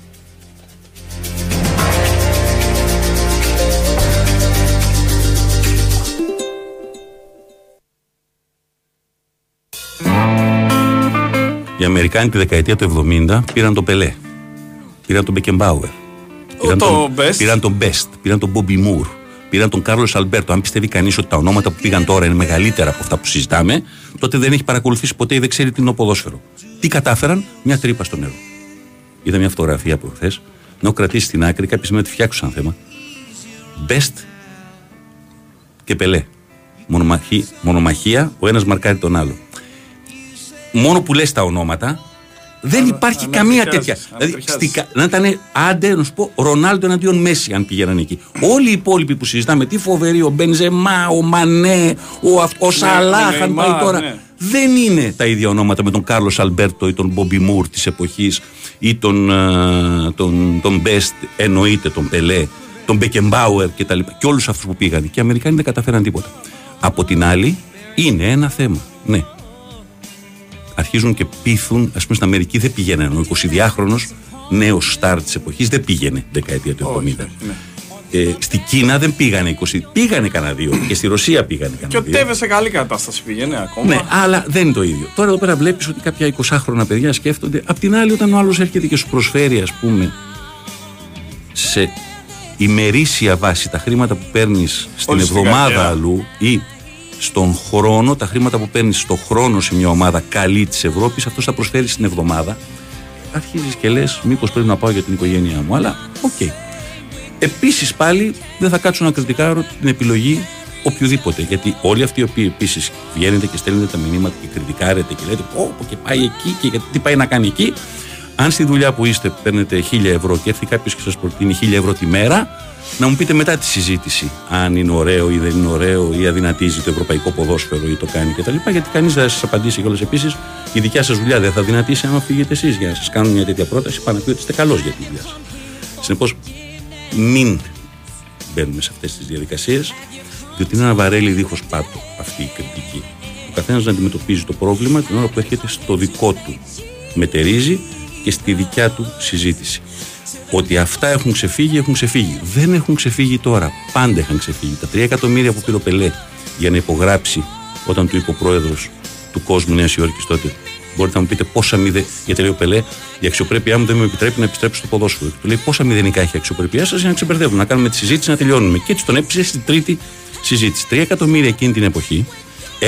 Οι Αμερικάνοι τη δεκαετία του 70 πήραν τον Πελέ, πήραν τον Μπεκεμπάουερ, πήραν τον Μπεστ, πήραν τον Μπόμπι Μουρ, πήραν τον Κάρλος Αλμπέρτο. Αν πιστεύει κανείς ότι τα ονόματα που πήγαν τώρα είναι μεγαλύτερα από αυτά που συζητάμε, τότε δεν έχει παρακολουθήσει ποτέ ή δεν ξέρει τι είναι ο ποδόσφαιρο. Τι κατάφεραν? Μια τρύπα στο νερό. Είδα μια φωτογραφία από χθες, να έχω κρατήσει στην άκρη, κάποιοι σημαίνει ότι φτιάξαν θέμα. Μπεστ και Πελέ. Μονομαχία, ο ένας μαρκάρει τον άλλο. Μόνο που λες τα ονόματα, Δεν υπάρχει καμία τέτοια. Δηλαδή, να ήταν άντε, να σου πω, Ρονάλντο εναντίον Μέση, αν πήγαιναν εκεί. Όλοι οι υπόλοιποι που συζητάμε, τι φοβεροί, ο Μπενζεμά, ο Μανέ, ο Σαλάχ, αν πάει τώρα. Δεν είναι τα ίδια ονόματα με τον Κάρλος Αλμπέρτο ή τον Μπομπι Μουρ της εποχής ή τον Μπεστ, εννοείται τον Πελέ, τον Μπεκεμπάουερ κτλ. Και όλους αυτούς που πήγαν. Και οι Αμερικάνοι δεν καταφέραν τίποτα. Από την άλλη, είναι ένα θέμα. Ναι. Αρχίζουν και πείθουν, ας πούμε στην Αμερική δεν πήγαινε. Ο 22χρονος νέος στάρ της εποχής δεν πήγαινε δεκαετία του 70. Στη Κίνα δεν πήγανε 20, πήγανε κανένα δύο και στη Ρωσία πήγανε κανένα δύο. Και ο Τέβε σε καλή κατάσταση πήγαινε ακόμα. Ναι, αλλά δεν είναι το ίδιο. Τώρα εδώ πέρα βλέπεις ότι κάποια 20χρονα παιδιά σκέφτονται. Απ' την άλλη, όταν ο άλλος έρχεται και σου προσφέρει, ας πούμε, σε ημερήσια βάση τα χρήματα που παίρνεις στην εβδομάδα αλλού ή στον χρόνο, τα χρήματα που παίρνεις στον χρόνο σε μια ομάδα καλή της Ευρώπης, αυτό θα προσφέρει στην εβδομάδα. Αρχίζεις και λες, μήπως πρέπει να πάω για την οικογένειά μου, αλλά οκ. Okay. Επίσης πάλι δεν θα κάτσω να κριτικάρω την επιλογή οποιοδήποτε. Γιατί όλοι αυτοί οι οποίοι επίσης βγαίνετε και στέλνετε τα μηνύματα και κριτικάρετε και λέτε πω και πάει εκεί και γιατί τι πάει να κάνει εκεί. Αν στη δουλειά που είστε παίρνετε 1.000 ευρώ και έρθει κάποιος και σας προτείνει 1.000 ευρώ τη μέρα, να μου πείτε μετά τη συζήτηση αν είναι ωραίο ή δεν είναι ωραίο ή αδυνατίζει το ευρωπαϊκό ποδόσφαιρο ή το κάνει κτλ. Γιατί κανείς δεν θα σας απαντήσει κιόλας. Επίσης η δικιά σας δουλειά δεν θα δυνατήσει άμα φύγετε εσείς για να σας κάνουν μια τέτοια πρόταση. Πάνω να πει ότι είστε καλός για τη δουλειά σας. Συνεπώς, μην μπαίνουμε σε αυτές τις διαδικασίες, διότι είναι ένα βαρέλι δίχως πάτο αυτή η κριτική. Ο καθένας να αντιμετωπίζει το πρόβλημα την ώρα που έρχεται στο δικό του μετερίζει και στη δικιά του συζήτηση. Ότι αυτά έχουν ξεφύγει, έχουν ξεφύγει. Δεν έχουν ξεφύγει τώρα. Πάντα είχαν ξεφύγει. Τα 3 εκατομμύρια που πήρε ο Πελέ για να υπογράψει όταν του είπε ο πρόεδρος του κόσμου Νέας Υόρκης τότε. Μπορείτε να μου πείτε πόσα μηδενικά. Γιατί λέει ο Πελέ, η αξιοπρέπειά μου δεν με επιτρέπει να επιστρέψω στο ποδόσφαιρο. Του λέει πόσα μηδενικά έχει η αξιοπρέπειά σας για να ξεμπερδεύουμε, να κάνουμε τη συζήτηση, να τελειώνουμε. Και έτσι τον έπεισε στην τρίτη συζήτηση. 3 εκατομμύρια εκείνη την εποχή,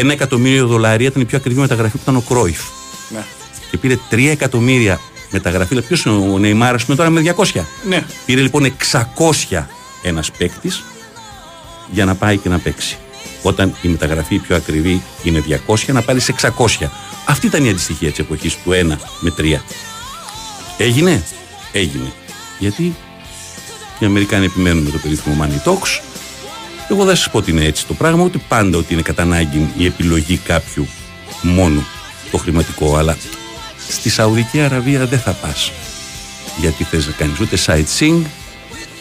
$1 εκατομμύριο ήταν η πιο ακριβή μεταγραφή που ήταν ο Κρόιφ. Ναι. Και πήρε 3 εκατομμύρια μεταγραφή. Δηλαδή, ποιο είναι ο Νεϊμάρ, ας πούμε τώρα με 200. Ναι. Πήρε λοιπόν 600 ένας παίκτης για να πάει και να παίξει. Όταν η μεταγραφή πιο ακριβή είναι 200, να πάρει 600. Αυτή ήταν η αντιστοιχία της εποχής του 1 με 3. Έγινε? Έγινε. Γιατί οι Αμερικάνοι επιμένουν με το περίφημο Money Talks. Εγώ δεν σας πω ότι είναι έτσι το πράγμα, ούτε πάντα ότι είναι κατά ανάγκη η επιλογή κάποιου μόνο το χρηματικό, αλλά στη Σαουδική Αραβία δεν θα πας. Γιατί θες να κάνεις ούτε sightseeing,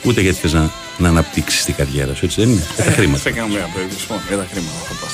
ούτε γιατί θες να αναπτύξεις την καριέρα σου, έτσι δεν είναι? Για τα χρήματα. Σε καμία περίπτωση, για τα χρήματα θα πας.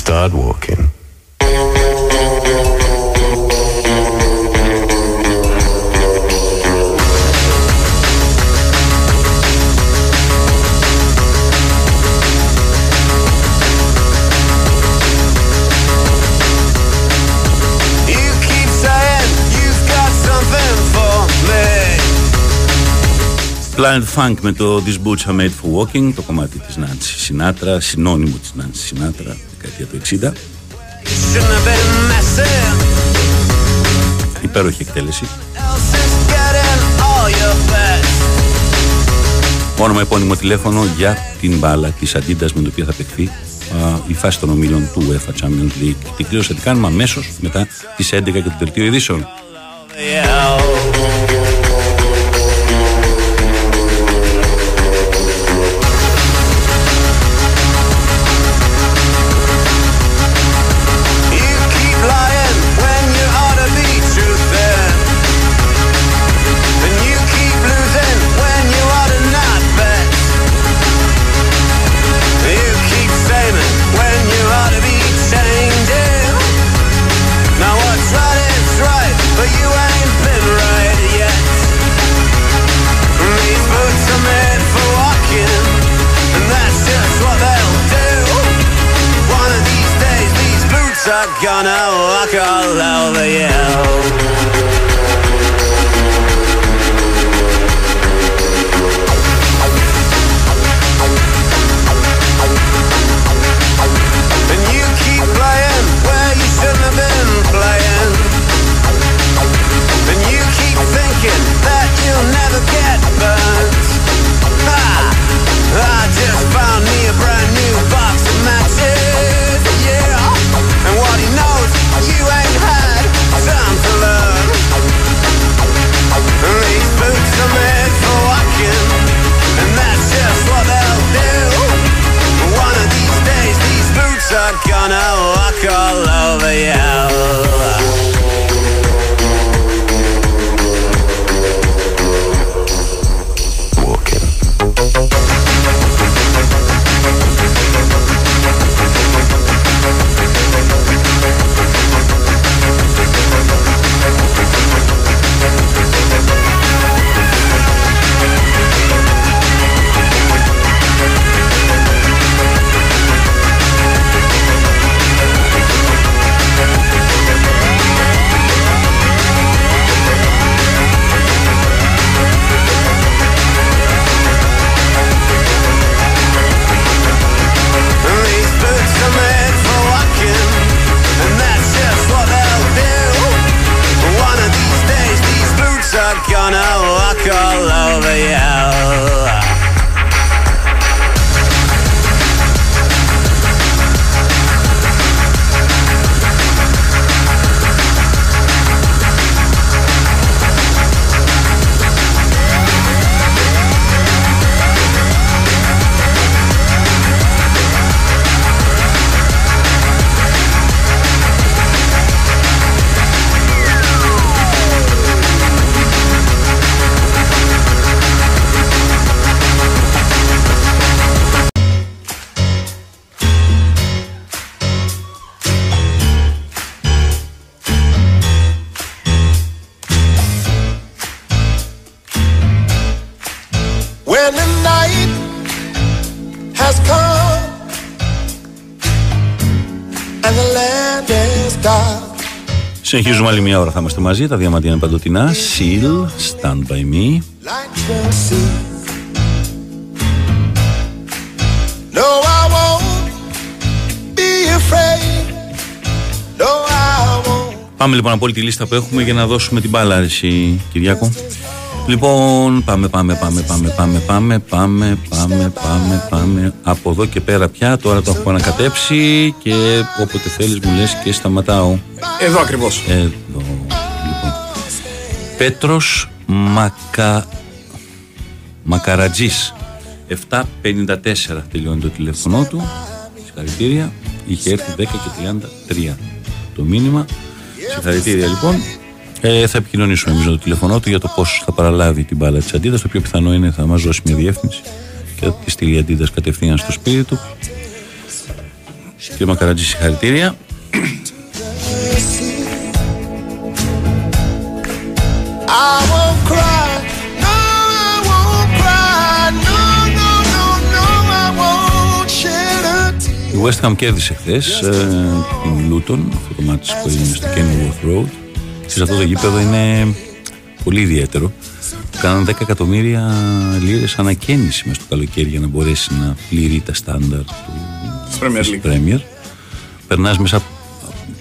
Start walking. Blind Funk με το These Boots Are Made For Walking, το κομμάτι της Nancy Sinatra, συνώνυμο της Nancy Sinatra, δεκαετία του 60. Υπέροχη εκτέλεση. Όνομα, επώνυμο, τηλέφωνο για την μπάλα της Αντίντας με την οποία θα παιχθεί η φάση των ομίλων του UEFA Champions League. Την κλήρωση θα την κάνουμε αμέσως μετά τις 11 και το δελτίο ειδήσεων. are gonna walk all over you. Συνεχίζουμε άλλη μια ώρα, θα είμαστε μαζί. Τα διαμαντία είναι παντοτινά. Seal, Stand By Me. Πάμε λοιπόν από όλη τη λίστα που έχουμε για να δώσουμε την μπάλα, εσύ Κυριάκο. Λοιπόν, πάμε. Από εδώ και πέρα πια, τώρα το έχω ανακατέψει και όποτε θέλεις μου λες και σταματάω. Εδώ ακριβώς. Εδώ, λοιπόν. Πέτρος Μακαρατζής. 7.54 τελειώνει το τηλέφωνο του. Συγχαρητήρια. Είχε έρθει 10.33 το μήνυμα. Συγχαρητήρια λοιπόν. Θα επικοινωνήσουμε εμείς με το τηλέφωνο του για το πώς θα παραλάβει την μπάλα της Αντίδας. Το πιο πιθανό είναι θα μας δώσει μια διεύθυνση και θα τη στείλει η Αντίδας κατευθείαν στο σπίτι του. Κύριε Μακαρατζή, συγχαρητήρια. Η West Ham κέρδισε χθες την Luton, αυτό το μάτι που έγινε στο Kenilworth Road. Σε αυτό το γήπεδο είναι πολύ ιδιαίτερο. Κάναν 10 εκατομμύρια λίρες ανακαίνιση μέσα στο καλοκαίρι για να μπορέσει να πληρεί τα στάνταρ του Premier. Περνάς μέσα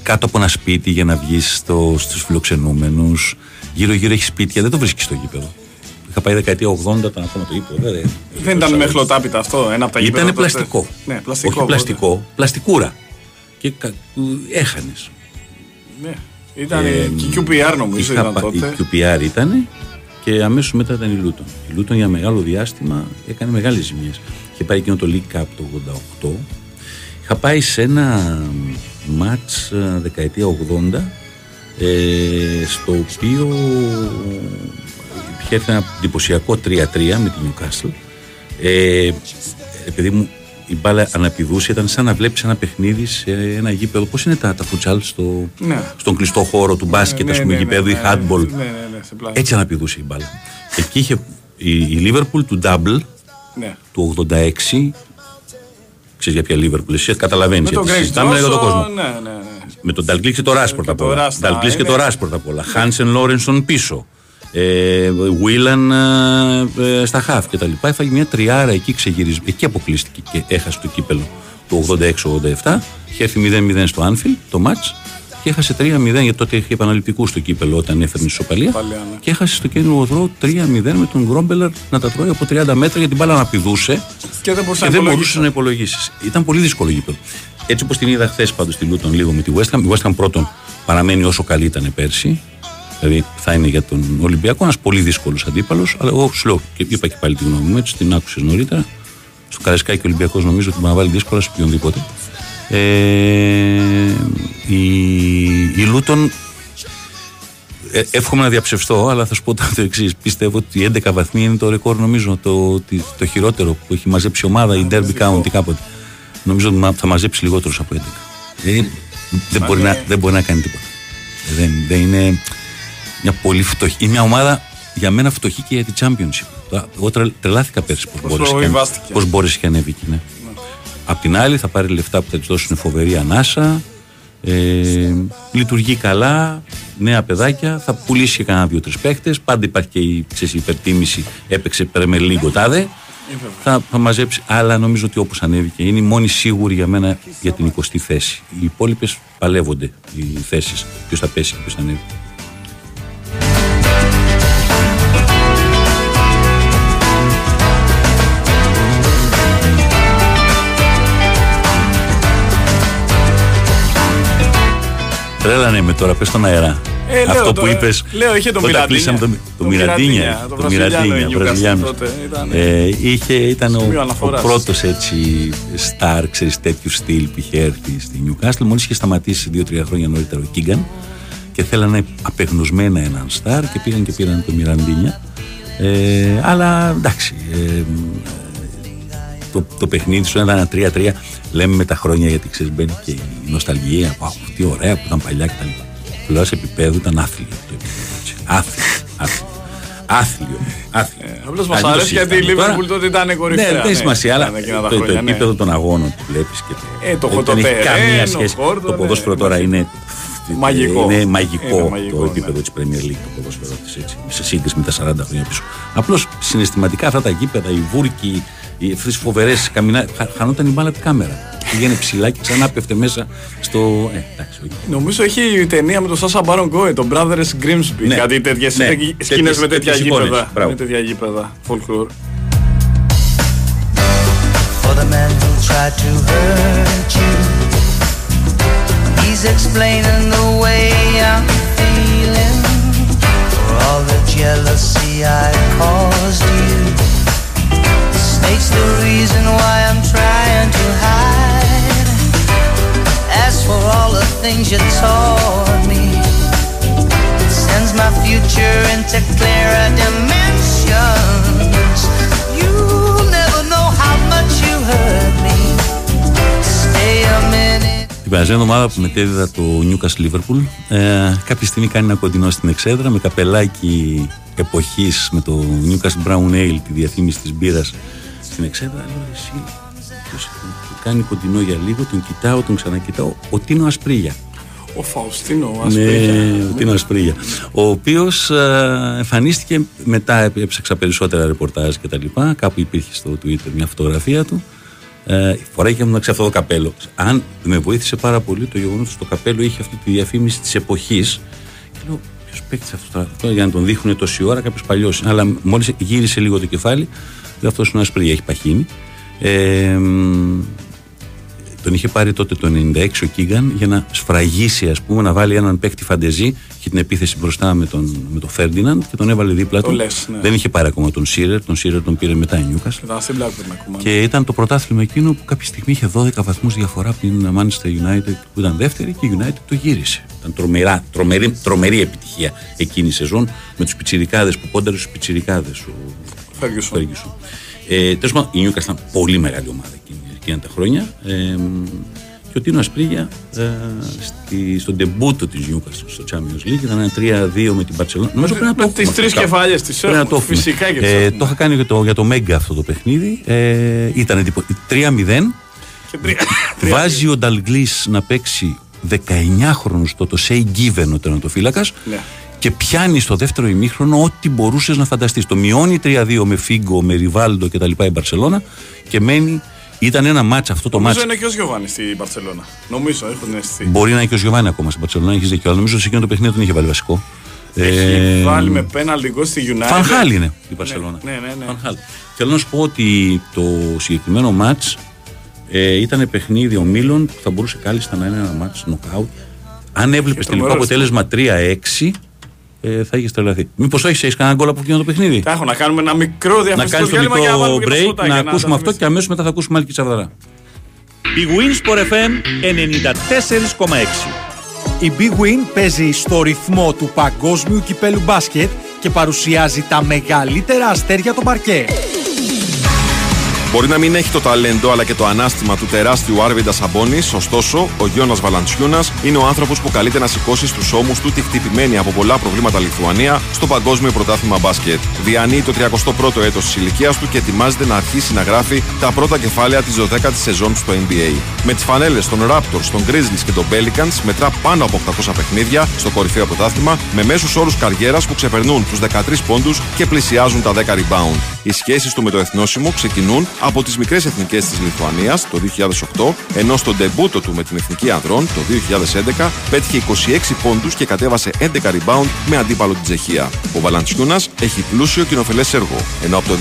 κάτω από ένα σπίτι για να βγεις στους φιλοξενούμενους. Γύρω-γύρω έχει σπίτια, δεν το βρίσκεις στο γήπεδο. Είχα πάει δεκαετία 80, ήταν ακόμα το γήπεδο. Δεν ήταν με χλωτάπιτα αυτό, ένα από τα γήπεδα. Ήταν πλαστικό. Ναι, πλαστικό. Όχι πλαστικό, πλαστικούρα. Και έχανες. Ναι. Ήταν η QPR νομίζω ήταν τότε. Η QPR ήταν και αμέσως μετά ήταν η Luton. Η Luton για μεγάλο διάστημα έκανε μεγάλες ζημιές. Είχε πάει εκείνο το League Cup το 88. Είχα πάει σε ένα μάτς δεκαετία 80 στο οποίο είχε έρθει ένα εντυπωσιακό 3-3 με την Newcastle. Επειδή μου η μπάλα αναπηδούσε, ήταν σαν να βλέπεις ένα παιχνίδι σε ένα γήπεδο. Πώς είναι τα φουτσάλ στον κλειστό χώρο του μπάσκετ, ας πούμε, γήπεδο ή handball. Έτσι αναπηδούσε η μπάλα. Εκεί είχε η Liverpool του double του 86 Ξέρεις για ποια Liverpool, εσύ καταλαβαίνεις. Συζητάμε για τον κόσμο. Ναι, ναι, ναι. Με τον Νταλκλίς και το Ράσπορτ απ' όλα. Χάνσεν Λόρενσον πίσω. Βίλαν στα χαφ και τα λοιπά. Έφαγε μια τριάρα εκεί ξεγυρισμένη. Εκεί αποκλείστηκε και έχασε το κύπελο του 86-87. Είχε έρθει 0-0 στο Anfield το match και έχασε 3-0 γιατί τότε είχε επαναληπτικού στο κύπελο όταν έφερνε σοπαλία. Και έχασε στο κέντρο οδρό 3-0 με τον Γκρόμπελαρ να τα τρώει από 30 μέτρα γιατί την μπάλα να πηδούσε και δεν μπορούσε να υπολογίσει. Ήταν πολύ δύσκολο γήπεδο. Έτσι όπως την είδα χθες πάντως στη Luton λίγο με τη West Ham. Η West Ham πρώτον παραμένει όσο καλή ήταν πέρσι. Δηλαδή θα είναι για τον Ολυμπιακό ένας πολύ δύσκολος αντίπαλος, αλλά εγώ σου λέω και είπα και πάλι τη γνώμη μου, έτσι την άκουσες νωρίτερα. Στο Καρεσκάκι ο Ολυμπιακός νομίζω ότι μπορεί να βάλει δύσκολα σε οποιονδήποτε. Η Λούτον, εύχομαι να διαψευστώ, αλλά θα σου πω το εξής. Πιστεύω ότι 11 βαθμοί είναι το ρεκόρ, νομίζω το χειρότερο που έχει μαζέψει η ομάδα, η Derby County κάποτε. Νομίζω ότι θα μαζέψει λιγότερους από 11. Δηλαδή δεν μπορεί να κάνει τίποτα. Δεν είναι. Μια πολύ φτωχή. Είναι μια ομάδα για μένα φτωχή και για τη Championship. Εγώ τρελάθηκα πέρσι πώς μπόρεσε και ανέβηκε. Ναι. Ναι. Απ' την άλλη θα πάρει λεφτά που θα της δώσουν φοβερή ανάσα. Λειτουργεί καλά. Νέα παιδάκια. Θα πουλήσει κανένα 2-3 παίκτες. Πάντα υπάρχει και η υπερτίμηση. Έπαιξε Πρέμιερ Λιγκ ο τάδε. Θα μαζέψει. Αλλά νομίζω ότι όπως ανέβηκε είναι η μόνη σίγουρη για μένα για την 20η θέση. Οι υπόλοιπες παλεύονται οι θέσεις. Ποιος θα πέσει και ποιος θα ανέβει. Τρέλανε με τώρα, πες στον αέρα. Αυτό που είπες. Λέω, είχε το Μιραντίνια. Το Μιραντίνια, Βραζιλιάνο. Ήταν ο πρώτος έτσι στάρ, ξέρεις, τέτοιου στυλ που είχε έρθει στη Newcastle. Μόλις είχε σταματήσει 2-3 χρόνια νωρίτερα ο Κίγκαν και θέλανε απεγνωσμένα έναν στάρ και πήγαν και πήραν το Μιραντίνια. Αλλά εντάξει. Το παιχνίδι σου ήταν ένα 3-3. Λέμε με τα χρόνια γιατί ξέρεις μπαίνει και η νοσταλγία. Wow, τι ωραία που ήταν παλιά κτλ. Πλέον σε επίπεδο ήταν άθλιο. Άθλιο. Απλώς μας αρέσει γιατί η Λίβερπουλ τότε ήταν κορυφαία. Ναι, δεν σημασία, αλλά το επίπεδο των αγώνων που βλέπεις και δεν έχει καμία σχέση. Το ποδόσφαιρο τώρα είναι μαγικό το επίπεδο της Premier League. Το ποδόσφαιρο της σε σύγκριση με τα 40 χρόνια πίσω. Απλώς συναισθηματικά αυτά τα γήπεδα, οι βούρκοι. Αυτές οι φοβερές καμινάδες. Χανόταν η μπάλα από την κάμερα. Πήγαινε ψηλά και ξανά πέφτε μέσα στο. Εντάξει, νομίζω έχει η ταινία με τον Σάσα Μπάρον Κόεν, τον Brothers Grimsby. Ναι, κάτι τέτοιες σκηνές με τέτοια γήπεδα. Με τέτοια γήπεδα. Folklore. It's the reason why I'm trying to hide. As for all the things you taught me, it sends my future into clearer dimensions. You'll never know how much you hurt me. Stay a minute. Την περασμένη εβδομάδα που μετέδιδα το Newcastle Liverpool, κάποια στιγμή κάνει ένα κοντινό στην εξέδρα με καπελάκι εποχής με το Newcastle Brown Ale, τη διαφήμιση της μπύρας. Στην εξέδρα, λέω εσύ, του κάνει κοντινό για λίγο, τον κοιτάω, τον ξανακοιτάω. Ο Τίνο Ασπρίγια. Ο Φαουστίνο Ασπρίγια. Ναι, ο Τίνο Ασπρίγια. Ο οποίος εμφανίστηκε μετά, έψαξα περισσότερα ρεπορτάζ και τα λοιπά. Κάπου υπήρχε στο Twitter μια φωτογραφία του. Φοράει και μου να ξαφνώ το καπέλο. Αν με βοήθησε πάρα πολύ το γεγονός ότι το καπέλο είχε αυτή τη διαφήμιση της εποχής. Και λέω, ποιος παίκτησε αυτό τώρα, για να τον δείχνουν τόση ώρα, κάποιος παλιός. Αλλά μόλις γύρισε λίγο το κεφάλι. Αυτός είναι ο Ασπρίγια, έχει παχύνει. Τον είχε πάρει τότε το 96 ο Κίγκαν για να σφραγίσει, ας πούμε, να βάλει έναν παίκτη φαντεζή και την επίθεση μπροστά με τον Φέρντιναντ και τον έβαλε δίπλα του. Ναι. Δεν είχε πάρει ακόμα τον Σίρερ, τον Σίρερ τον πήρε μετά η Newcastle. Και ήταν το πρωτάθλημα εκείνο που κάποια στιγμή είχε 12 βαθμούς διαφορά από την Manchester United που ήταν δεύτερη και η United το γύρισε. Ήταν τρομερή επιτυχία εκείνη η σεζόν με τους πιτσιρικάδες που πόνταρε στους πιτσιρικάδες. Τέλος πάντων, η Newcastle ήταν πολύ μεγάλη ομάδα εκείνα τα χρόνια. Και ο Τίνο Ασπρίγια στον τεμπούτο της Newcastle στο Champions League ήταν ένα 3-2 με την Barcelona. Νομίζω πρέπει να το έχουμε. Τις τρεις κεφαλιές της έχουμε. Φυσικά και το είχα κάνει για το Μέγκα αυτό το παιχνίδι. Ήταν 3-0. Βάζει ο Νταλγκλής να παίξει 19χρονους το Σέιγκίβεν ο τερματοφύλακας. Ναι. Και πιάνει στο δεύτερο ημίχρονο ό,τι μπορούσες να φανταστείς. Το μειώνει 3-2 με Φίγκο, με Ριβάλντο κτλ. Η Μπαρσελόνα και μένει. Ήταν ένα μάτς αυτό το μάτς. Νομίζω είναι και ο Γιωβάνι στην Μπαρσελόνα. Νομίζω, έχω την αίσθηση. Μπορεί να είναι και ο Γιωβάνι ακόμα στην Μπαρσελόνα, έχεις δίκιο. Αλλά νομίζω ότι σε εκείνο το παιχνίδι δεν είχε βάλει βασικό. Έχει βάλει με πέναλτι γκολ στη United. Φανχάλ είναι η Μπαρσελόνα. Ναι. Θέλω να σου πω ότι το συγκεκριμένο μάτς ήταν παιχνίδι ομίλων που θα μπορούσε κάλλιστα να είναι ένα μάτς νοκάουτ. Αν έβλεπες τελικό αποτέλεσμα 3-6. Θα είχε τρελαθεί. Μήπως έχεις κανένα γκολ από εκείνο το παιχνίδι. Θα έχω να κάνουμε ένα μικρό διαφημιστικό διάλειμμα για να βάλουμε break, να ακούσουμε αυτό και αμέσως μετά θα ακούσουμε άλλη και Σαβδαρά. Η Win Sport FM 94,6. Η Big Win παίζει στο ρυθμό του παγκόσμιου κυπέλου μπάσκετ και παρουσιάζει τα μεγαλύτερα αστέρια των παρκέ. Μπορεί να μην έχει το ταλέντο αλλά και το ανάστημα του τεράστιου Άρβιντα Σαμπόνις, ωστόσο ο Γιώνας Βαλαντσιούνας είναι ο άνθρωπος που καλείται να σηκώσει στους ώμους του τη χτυπημένη από πολλά προβλήματα Λιθουανία στο Παγκόσμιο Πρωτάθλημα Μπάσκετ. Διανύει το 31ο έτος της ηλικίας του και ετοιμάζεται να αρχίσει να γράφει τα πρώτα κεφάλαια της 12ης σεζόν στο NBA. Με τις φανέλες των Raptors, των Grizzlies και των Pelicans μετρά πάνω από 800 παιχνίδια στο κορυφαίο πρωτάθλημα με μέσους όρους καριέρας που ξεπερνούν τους 13 πόντους και πλησιάζουν τα 10 rebound. Οι σχέσεις του με το εθνόσημο ξεκινούν από τις μικρές εθνικές της Λιθουανίας το 2008, ενώ στον ντεμπούτο του με την Εθνική Ανδρών το 2011 πέτυχε 26 πόντους και κατέβασε 11 rebound με αντίπαλο την Τσεχία. Ο Βαλαντσιούνας έχει πλούσιο κοινοφελές έργο, ενώ από το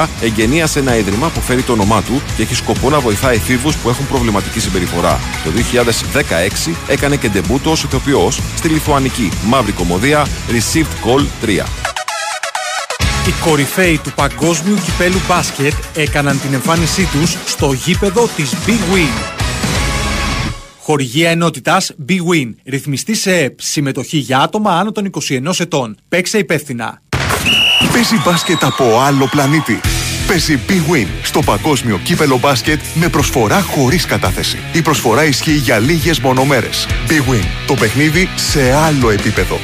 2017 εγγενίασε ένα ίδρυμα που φέρει το όνομά του και έχει σκοπό να βοηθάει εφήβους που έχουν προβληματική συμπεριφορά. Το 2016 έκανε και ντεμπούτο ως ηθοποιός στη λιθουανική μαύρη κομμωδία Received Call 3. Οι κορυφαίοι του παγκόσμιου κυπέλου μπάσκετ έκαναν την εμφάνισή τους στο γήπεδο της Big Win. Χορηγία ενότητας Bwin. Ρυθμιστή σε ΕΠ. Συμμετοχή για άτομα άνω των 21 ετών. Παίξε υπεύθυνα. Παίζει μπάσκετ από άλλο πλανήτη. Παίζει Bwin στο παγκόσμιο κύπελο μπάσκετ με προσφορά χωρίς κατάθεση. Η προσφορά ισχύει για λίγες μονομέρες. Bwin. Το παιχνίδι σε άλλο επίπεδο.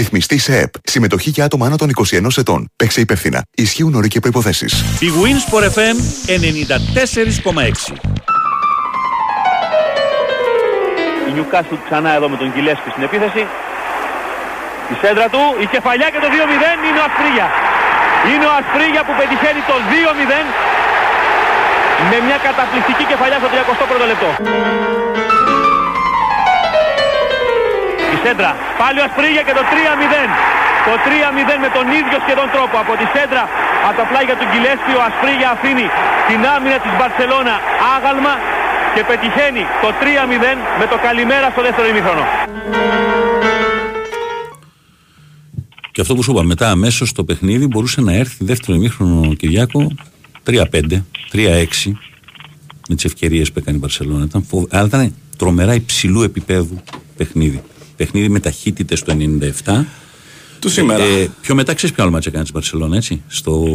Ρυθμιστή σε ΕΠ. Συμμετοχή για άτομα άνω των 21 ετών. Παίξε υπεύθυνα. Ισχύουν όροι και προϋποθέσεις. Η Win Sport FM 94,6. Η Newcastle ξανά εδώ με τον Γκιλέσκι στην επίθεση. Η σέντρα του, η κεφαλιά και το 2-0 είναι ο Ασπρίγια. Είναι ο Ασπρίγια που πετυχαίνει το 2-0 με μια καταπληκτική κεφαλιά στο 31ο λεπτό. Η σέντρα, πάλι ο Ασπρίγια και το 3-0. Το 3-0 με τον ίδιο σχεδόν τρόπο. Από τη σέντρα, από τα πλάγια του Γκιλέσκι, ο Ασπρίγια αφήνει την άμυνα της Μπαρσελόνα άγαλμα και πετυχαίνει το 3-0 με το καλημέρα στο δεύτερο ημίχρονο. Και αυτό που σου είπα, μετά αμέσως το παιχνίδι μπορούσε να έρθει δεύτερο ημίχρονο, Κυριάκο, 3-5, 3-6 με τις ευκαιρίες που έκανε η Μπαρσελόνα. Αλλά ήταν τρομερά υψηλού επίπεδου παιχνίδι. Παιχνίδι με ταχύτητες το 97. Του σήμερα. Πιο μετά ξέρεις ποιο άλλο μάτς έκανε της Μπαρσελόνα, έτσι,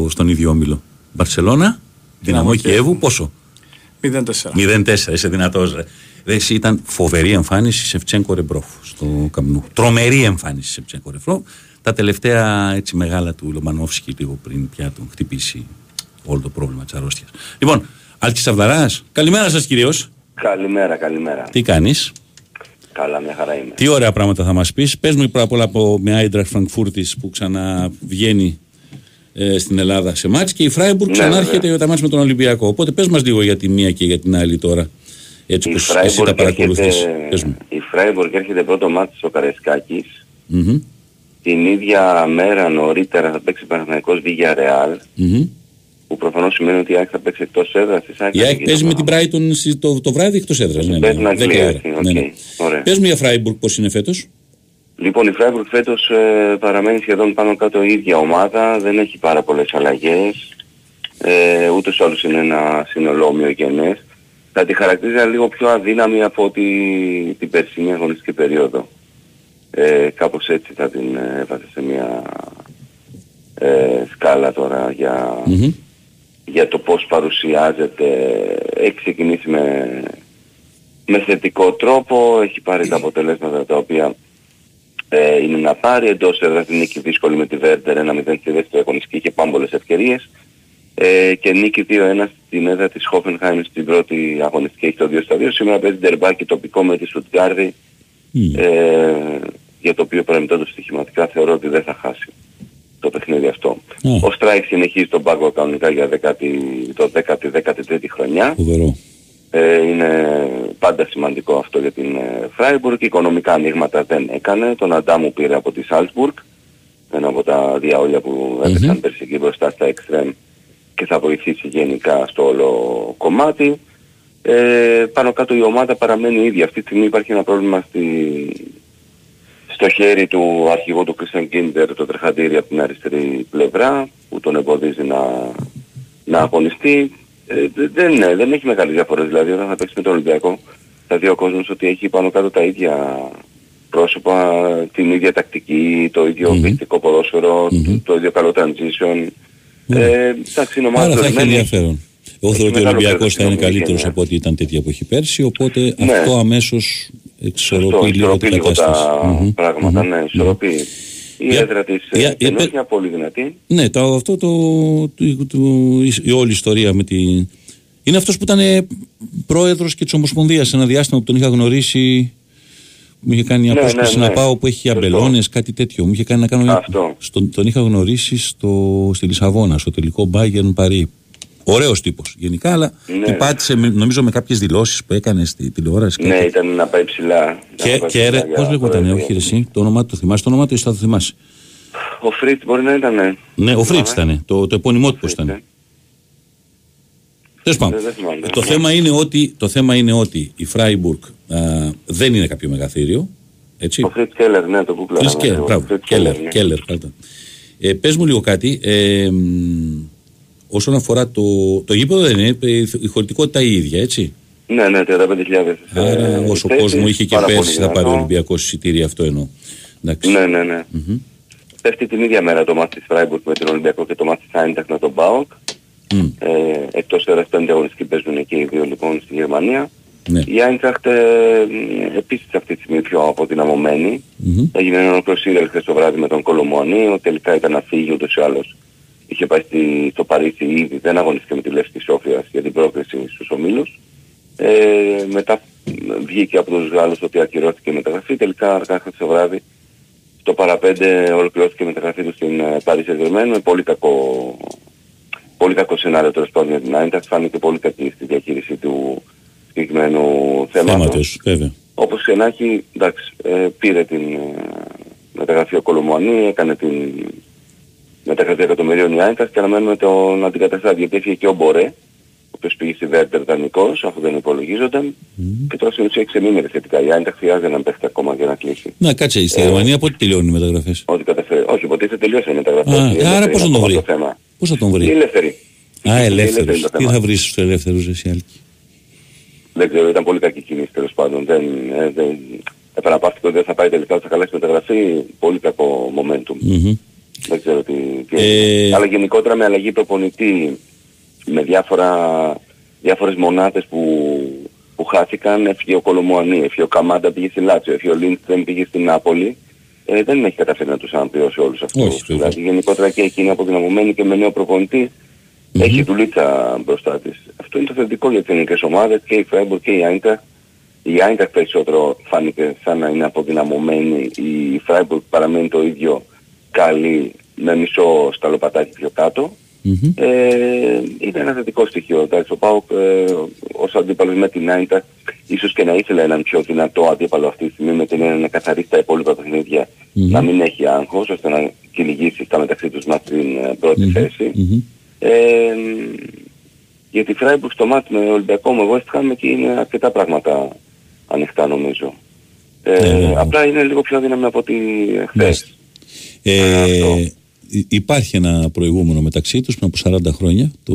στον ίδιο όμιλο. Μπαρσελόνα, Δυναμό Κιέβου, πόσο? 0-4. Είσαι δυνατός, ρε. Εσύ ήταν φοβερή εμφάνιση Σεφτσένκο Ρεμπρόφ στο Καμπνού. Τρομερή εμφάνιση Σεφτσένκο Ρεμπρόφ. Τα τελευταία έτσι, μεγάλα του Λομανόφσκι, λίγο πριν πια τον χτυπήσει όλο το πρόβλημα της αρρώστιας. Λοιπόν, Άλκης Σαβδαράς, καλημέρα σας κυρίως. Καλημέρα. Τι κάνεις? Καλά, μια χαρά είμαι. Τι ωραία πράγματα θα μας πεις. Πες μου πρώτα απ' όλα με Άιντραχτ Φραγκφούρτης που ξαναβγαίνει στην Ελλάδα σε μάτς και η Φράιμπουργκ ξανάρχεται για τα μάτς με τον Ολυμπιακό. Οπότε πες μας λίγο για τη μία και για την άλλη τώρα. Έτσι όπως εσύ τα παρακολουθείς. Η Φράιμπουργκ έρχεται πρώτο μάτς στο Καραϊσκάκης. Mm-hmm. Την ίδια μέρα νωρίτερα θα παίξει Παναθηναϊκός Villarreal. Mm-hmm. Που προφανώς σημαίνει ότι η ΑΕΚ θα παίξει εκτός έδρας. Η ΑΕΚ παίζει με την Brighton το βράδυ εκτός έδρας. Πες μου για Φράιμπουργκ πώς είναι φέτος. Λοιπόν, η Freiburg φέτος παραμένει σχεδόν πάνω κάτω η ίδια ομάδα, δεν έχει πάρα πολλές αλλαγές, ούτως ή άλλως είναι ένα σύνολο ομοιογενές. Θα τη χαρακτηρίζα λίγο πιο αδύναμη από την περσινή αγωνιστική περίοδο. Κάπως έτσι θα την έβαζα σε μια σκάλα τώρα για το πώς παρουσιάζεται. Έχει ξεκινήσει με θετικό τρόπο, έχει πάρει τα αποτελέσματα τα οποία είναι να πάρει εντός έδρας, την νίκη δύσκολη με τη Βέρντερ 1-0 στη δεύτερη αγωνιστική και πάμπολες ευκαιρίες. και νίκη 2-1 στη μέδα της Χόφενχάιμ στην πρώτη αγωνιστική, έχει το 2-2. Σήμερα παίζει ντερμπάκι τοπικό με τη Στουτγκάρδη, για το οποίο παραμετώντας στοιχηματικά θεωρώ ότι δεν θα χάσει το παιχνίδι αυτό. Ο Στράικ συνεχίζει τον πάγκο κανονικά για 13η χρονιά. Είναι πάντα σημαντικό αυτό για την Φράιμπουργκ. Οικονομικά ανοίγματα δεν έκανε. Τον Αντάμου πήρε από τη Σάλτσμπουργκ, ένα από τα διαόλια που έπαιξαν πέρσι εκεί μπροστά στα Extreme, και θα βοηθήσει γενικά στο όλο κομμάτι. Πάνω κάτω η ομάδα παραμένει ίδια. Αυτή τη στιγμή υπάρχει ένα πρόβλημα στο χέρι του αρχηγού του Κρίστιαν Γκίντερ, το τρεχαντήρι από την αριστερή πλευρά, που τον εμποδίζει να αγωνιστεί. Δεν έχει μεγάλη διαφορά, δηλαδή όταν θα παίξει με τον Ολυμπιακό θα δει ο κόσμος ότι έχει πάνω κάτω τα ίδια πρόσωπα, την ίδια τακτική, το ίδιο ποιητικό ποδόσφαιρο, το ίδιο καλό transition. Άρα θα έχει ενδιαφέρον. Εγώ θεωρώ ότι ο Ολυμπιακός θα είναι καλύτερος από ό,τι ήταν τέτοια εποχή πέρσι, οπότε αυτό αμέσως εξορροπεί λίγο την κατάσταση. Πράγματα, ναι, εξορροπεί. Η έδρα της είναι μια πολύ δυνατή. Ναι, αυτό η όλη ιστορία με τη... Είναι αυτός που ήταν πρόεδρος και της Ομοσπονδίας ένα διάστημα που τον είχα γνωρίσει. Μου είχε κάνει μια πρόσκληση να πάω που έχει αμπελώνες, κάτι τέτοιο. Μου είχε κάνει να κάνω... Τον είχα γνωρίσει στη Λισαβόνα, στο τελικό Bayern Παρί. Ωραίος τύπος γενικά, αλλά την πάτησε νομίζω με κάποιες δηλώσεις που έκανε στη τηλεόραση. Ναι, ήταν να πάει ψηλά. Και πώς λεγόταν, όχι εσύ, το όνομά του θυμάσαι, το όνομά του ή θα το θυμάσαι. Ο Φρίτς μπορεί να ήταν. Ναι, ο Φρίτς ήταν, το επώνυμό του πώς ήταν. Το θέμα είναι ότι η Φράιμπουργκ δεν είναι κάποιο μεγαθύριο. Ο Φρίτς Κέλλερ, ναι, το Κέλλερ. Πες μου λίγο κάτι. Όσον αφορά το γήπεδο, δεν είναι η χωρητικότητα η ίδια, έτσι. Ναι, 35.000. Άρα όσο κόσμο είχε και πέρσι θα πάρει ο Ολυμπιακός εισιτήρια, αυτό εννοώ. Ναι. Πέφτει την ίδια μέρα το μάτι της Φράιμπουργκ με τον Ολυμπιακό και το μάτι της Άιντραχτ με τον ΠΑΟΚ. Εκτός έδρας πέντε αγωνιστικοί παίζουν εκεί οι δύο λοιπόν στη Γερμανία. Η Άιντραχτ επίσης αυτή τη στιγμή πιο αποδυναμωμένη. Έγινε ένα ολόκληρο σύνδελ χθες το βράδυ με τον Κολομουανί. Τελικά ήταν να φύγει ούτως ή άλλως. Είχε πάει στο Παρίσι ήδη, δεν αγωνίστηκε με τη Λεύσκη Σόφιας για την πρόκριση στους ομίλους. Μετά βγήκε από τους Γάλλους ότι ακυρώθηκε η μεταγραφή. Τελικά αργά το βράδυ το παραπέντε ολοκληρώθηκε η μεταγραφή του στην Παρίσι Γερμένου. Με πολύ κακό σενάριο τώρα στο για την Άιντραχτ. Φάνηκε πολύ κακή στη διαχείριση του συγκεκριμένου θέματος. Όπως και να έχει, εντάξει, πήρε την μεταγραφή ο Κολομουανί, έκανε την... με τα 100 εκατομμυρίων η Άιντραχτ και αναμένουμε τον αντικαταστάτη, γιατί έφυγε και ο Μπορέ, ο οποίος πήγε στη Βέρτερ δανεικός, αφού δεν υπολογίζονταν, και τώρα συνήθως 6 μήνες θετικά. Η Άιντραχτ χρειάζεται να παίχτη ακόμα για να κλείσει. Να κάτσε, στη Γερμανία πότε τελειώνουν οι μεταγραφές. Όχι, ποτέ δεν τελειώσαν οι μεταγραφές. Άρα πώς θα τον βρει. Είναι ελεύθερη. Ελεύθερη. Τι θα βρει στους ελεύθερους εσύ, Άλκη. Δεν ξέρω, ήταν πολύ κακή κίνηση τέλος πάντων. Επαναπαύτηκε ότι δεν θα πάει τελικά, θα χαλάσει μεταγραφή. Πολύ κακό momentum. Δεν ξέρω αλλά γενικότερα με αλλαγή προπονητή, με διάφορες μονάδες που χάθηκαν, έφυγε ο Κολομουανί, έφυγε ο Καμάντα, πήγε στη Λάτσιο, έφυγε ο Λίντστρεμ, πήγε στην Νάπολη. Δεν έχει καταφέρει να τους αναπληρώσει όλους αυτούς. Δηλαδή γενικότερα και εκείνη αποδυναμωμένη και με νέο προπονητή έχει δουλίτσα μπροστά της. Αυτό είναι το θετικό για τις ελληνικές ομάδες, και η Φράιμπουργκ και η Άιντραχτ. Η Άιντραχτ περισσότερο φάνηκε σαν να είναι αποδυναμωμένη, η Φράιμπουργκ παραμένει το ίδιο καλή, με μισό σταλοπατάκι πιο κάτω. Είναι ένα θετικό στοιχείο. Ο ΠΑΟΚ ως αντίπαλος με την Άιντραχτ ίσως και να ήθελε έναν πιο δυνατό αντίπαλο αυτή τη στιγμή, με την να καθαρίσει τα υπόλοιπα παιχνίδια, να μην έχει άγχος, ώστε να κυνηγήσει στα μεταξύ τους μάτς την πρώτη θέση. Για τη Φράιμπουργκ στο μάτς με Ολυμπιακό, με West Ham, εκεί είναι αρκετά πράγματα ανοιχτά νομίζω. Απλά είναι λίγο πιο αδύναμη από ό,τι χθες. Υπάρχει ένα προηγούμενο μεταξύ τους πριν από 40 χρόνια, το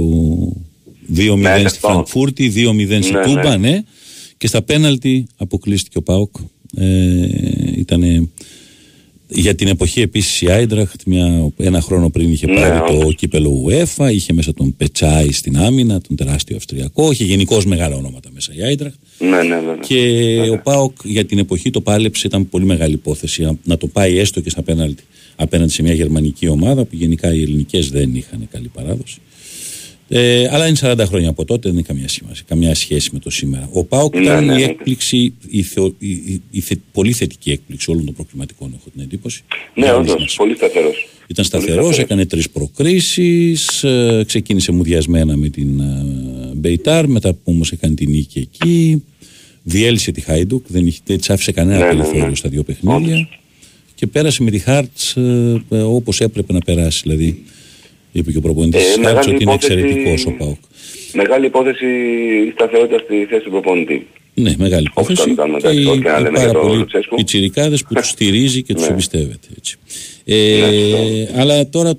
2-0 στη Φραγκφούρτη, 2-0 στη Τούμπα, και στα πέναλτι αποκλείστηκε ο ΠΑΟΚ. Ήτανε για την εποχή επίσης η Άιντραχτ, ένα χρόνο πριν είχε πάρει το κύπελο UEFA, είχε μέσα τον Πετσάι στην άμυνα, τον τεράστιο Αυστριακό, είχε γενικώς μεγάλα ονόματα μέσα η Άιντραχτ. Και ο ΠΑΟΚ για την εποχή το πάλεψε, ήταν πολύ μεγάλη υπόθεση να το πάει έστω και στα πέναλτι απέναντι σε μια γερμανική ομάδα που γενικά οι ελληνικές δεν είχαν καλή παράδοση. Αλλά είναι 40 χρόνια από τότε, δεν είναι καμιά σχέση με το σήμερα. Ο ΠΑΟΚ ήταν η έκπληξη, η πολύ θετική έκπληξη όλων των προκληματικών, έχω την εντύπωση. Ναι, όντως, πολύ σταθερός. Ήταν σταθερός, έκανε 3 προκρίσεις, ξεκίνησε μουδιασμένα με την Μπεϊτάρ, μετά που όμως έκανε την νίκη εκεί, διέλυσε τη Χάιντουκ, δεν της άφησε κανένα περιθώριο στα δύο παιχνίδια και πέρασε με τη Χάρτς όπως έπρεπε να περάσει, δηλαδή. Είπε και ο προπονητής της Χάρτς ότι είναι εξαιρετικός ο ΠΑΟΚ. Μεγάλη υπόθεση η σταθερότητα στη θέση του προπονητή. Ναι, μεγάλη υπόθεση και οι πάρα πολλοί πιτσιρικάδες που τους στηρίζει και τους εμπιστεύεται. Αλλά τώρα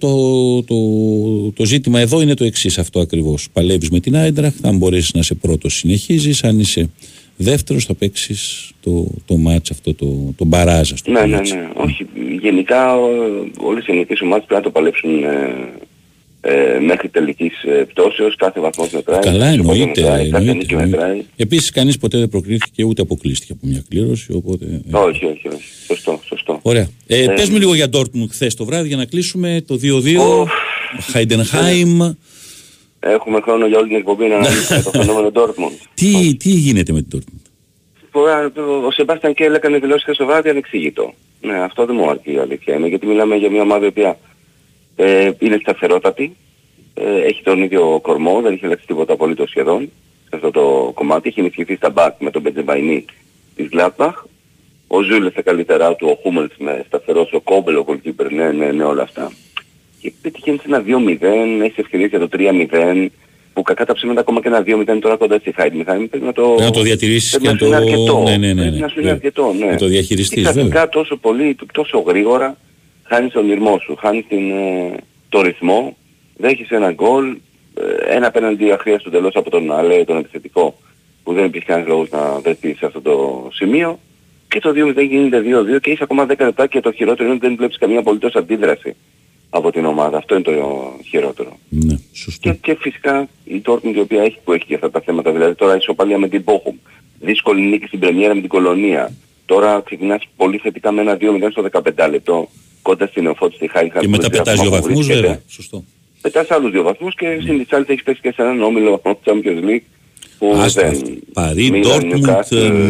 το ζήτημα εδώ είναι το εξής αυτό ακριβώς. Παλεύεις με την Άιντραχτ, αν μπορέσεις να είσαι πρώτος συνεχίζεις, αν είσαι δεύτερος θα παίξεις το μάτς αυτό, το μπαράζ. Ναι. Όχι, γενικά όλες οι ελληνικές ομάδες πρέπει να το παλέψουν μέχρι τελικής πτώσεως, κάθε βαθμός μετράει. Καλά, εννοείται. Επίσης, κανείς ποτέ δεν προκρίθηκε ούτε αποκλείστηκε από μια κλήρωση. Οπότε, Όχι. Σωστό. Ωραία. Πες μου λίγο για Dortmund χθες το βράδυ για να κλείσουμε το 2-2. Χάιντενχάιμ. Έχουμε χρόνο για όλη την εκπομπή να αναλύσουμε το φαινόμενο Dortmund. Τι γίνεται με την Dortmund? Ο Σεμπάστιαν Κέλ έκανε δηλώσεις χθες το βράδυ ανεξήγητο. Ναι, αυτό δεν μου αρκεί η αλήθεια. Γιατί μιλάμε για μια ομάδα η οποία είναι σταθερότατη, έχει τον ίδιο κορμό, δεν έχει αλλάξει τίποτα απολύτως σχεδόν σε αυτό το κομμάτι. Έχει ενισχυθεί στα μπακ με τον Μπεντζεμπαϊνί της Γκλάντμπαχ. Ο Ζούλε στα καλύτερά του, ο Χούμελς με σταθερός, ο Κόμπελ, ο Κολκίπερ, ναι, όλα αυτά. Και πετυχαίνεις ένα 2-0, έχεις ευκαιρίες για το 3-0, που κακά τα ψήματα ακόμα και ένα 2-0 τώρα κοντά στη Χάιντενχάιμ. Πρέπει να το διατηρήσεις και να το... Πρέπει να σου είναι αρκετό. Να το διαχειριστείς βέβαια. Και ξαφνικά τόσο πολύ, τόσο γρήγορα, χάνεις τον ήρμό σου, χάνεις το ρυθμό, δέχεις ένα γκολ, ένα πέναντι αχρίαστο τελώς από τον Αλέ, τον επιθετικό, που δεν υπήρχε κανένας λόγος να βρεθεί σε αυτό το σημείο, και το 2-0 γίνεται 2-2 και είσαι ακόμα 10 λεπτά και το χειρότερο είναι ότι δεν βλέπεις καμία απολύτως αντίδραση από την ομάδα. Αυτό είναι το χειρότερο. Ναι, σωστό. Και φυσικά η Dortmund η οποία έχει και αυτά τα θέματα, δηλαδή τώρα ισοπαλία με την Bochum, δύσκολη νίκη στην πρεμιέρα με την Κολονία, τώρα ξεκινάς πολύ θετικά με ένα 2-0 στο 15 λεπτό. Κοντά στην Νεοφώτιστη στη Χάιντενχάιμ. Και μετά πετάς 2 βαθμούς βέβαια. Σωστό. Πετάς άλλους 2 βαθμούς και στην της άλλης έχεις παίξει και σε έναν όμιλο βαθμό του Champions League. Παρί, Dortmund,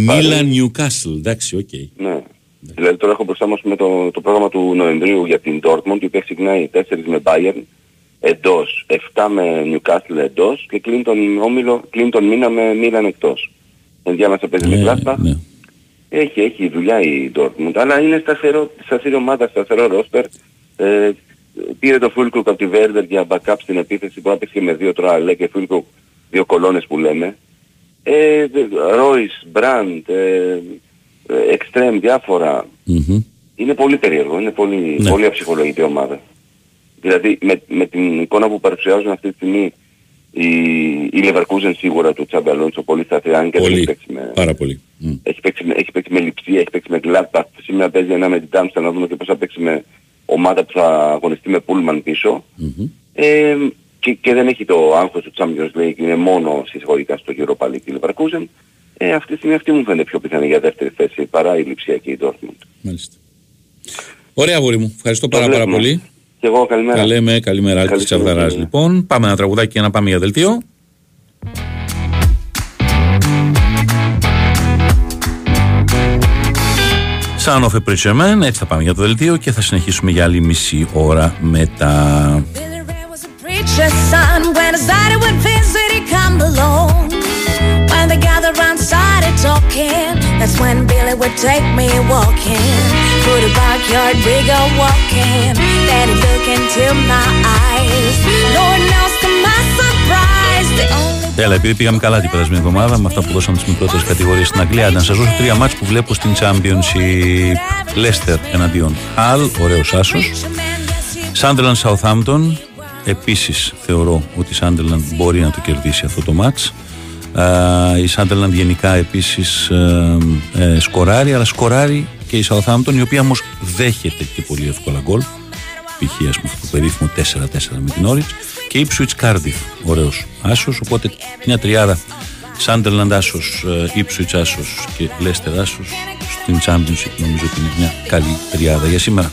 Milan, Newcastle. Εντάξει, οκ. Ναι. Δηλαδή τώρα έχω μπροστά μας με το πρόγραμμα του Νοεμβρίου για την Dortmund, η οποία ξεκινάει 4 με Bayern εντός, 7 με Newcastle εντός και κλείνει τον μήνα με Milan εκτός. Ενδιάμεσα παίζει με Gladbach. Έχει δουλειά η Dortmund, αλλά είναι σταθερή ομάδα, σταθερό ρόστερ. Πήρε το Φούλκρουκ από τη Βέρντερ για backup στην επίθεση που έπαιξε με 2 τώρα Αλέ και Φούλκρουκ, 2 κολόνες που λέμε. Ρόις, Μπραντ, Εξτρέμ, διάφορα. Mm-hmm. Είναι πολύ περίεργο, είναι πολύ αψυχολογητή ομάδα. Δηλαδή με την εικόνα που παρουσιάζουν αυτή τη στιγμή η Leverkusen σίγουρα του Τσάμπι Αλόνσο πολύ σταθερά, αν και δεν έχει παίξει με... Πάρα πολύ. Έχει παίξει με Λιψία, έχει παίξει με Gladbach, σήμερα παίζει ένα με την Τάμστα, να δούμε και πώς θα παίξει με ομάδα που θα αγωνιστεί με Πούλμαν πίσω. Mm-hmm. Και δεν έχει το άγχος του Champions League, είναι μόνο συσχολικά στο Europa League η Leverkusen. Αυτή τη στιγμή αυτή μου φαίνεται πιο πιθανή για δεύτερη θέση παρά η Λιψία και η Dortmund. Μάλιστα. Ωραία αγόρι μου, ευχαριστώ πάρα πολύ. Και εγώ, καλημέρα. Καλημέρα, Άλκης Τσαβδαράς λοιπόν. Πάμε ένα τραγουδάκι για να πάμε για δελτίο. Σαν όφε πρίσσεμεν, έτσι θα πάμε για το δελτίο και θα συνεχίσουμε για άλλη μισή ώρα μετά. That's when Billy would take me walking through the backyard, we go walking. Then he looked into my eyes. Lord knows to my surprise. Έλα, επειδή πήγαμε καλά την περασμένη εβδομάδα με αυτά που δώσαμε τις μικρότερες κατηγορίες στην Αγγλία, να σας δώσω 3 μάτς που βλέπω στην Championship. Leicester εναντίον Hull, ωραίος άσος. Sunderland Southampton, επίσης θεωρώ ότι η Sunderland μπορεί να το κερδίσει αυτό το μάτς. Η Sunderland γενικά επίσης σκοράρει, αλλά σκοράρει και η Southampton, η οποία όμως δέχεται και πολύ εύκολα γκολ, π.χ. ας πούμε αυτό το περίφημο 4-4 με την Norwich, και η Ipswich Cardiff, ωραίος άσος, οπότε μια τριάδα Sunderland άσος, Ipswich άσος και Leicester άσος την Championship. Νομίζω ότι είναι μια καλή τριάδα για σήμερα.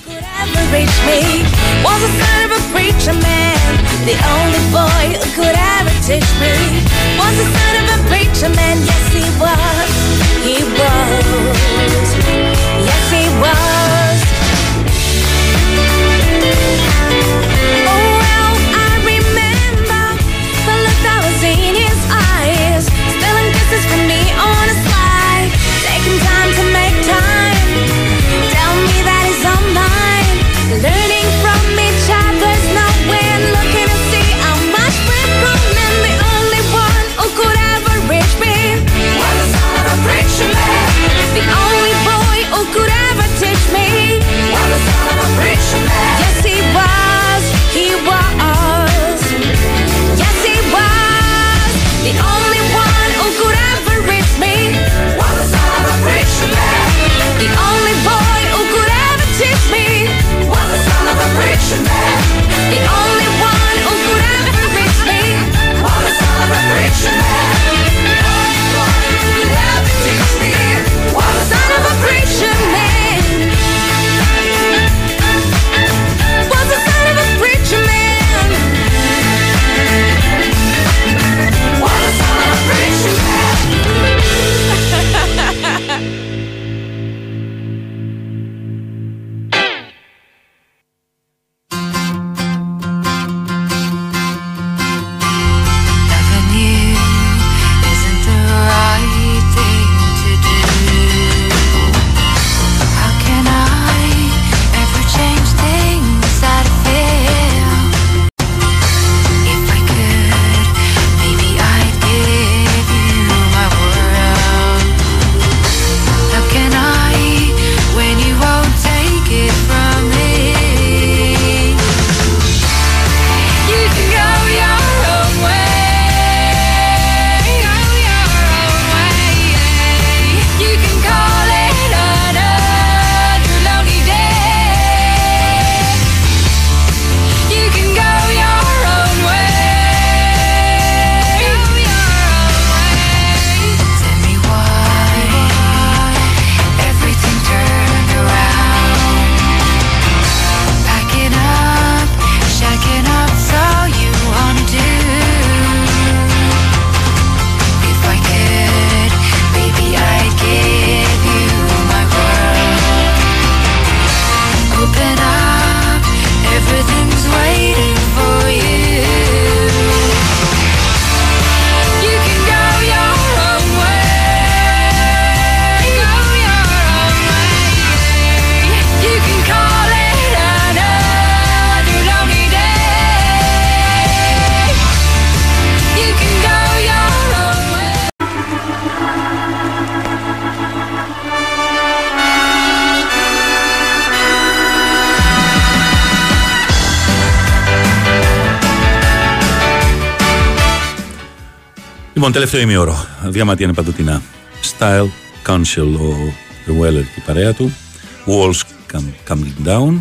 Λοιπόν, τελευταίο ημίωρο. Διαμαντία είναι παντοτινά. Style Council, ο Ρουέλλερ και η παρέα του. Walls Coming Down.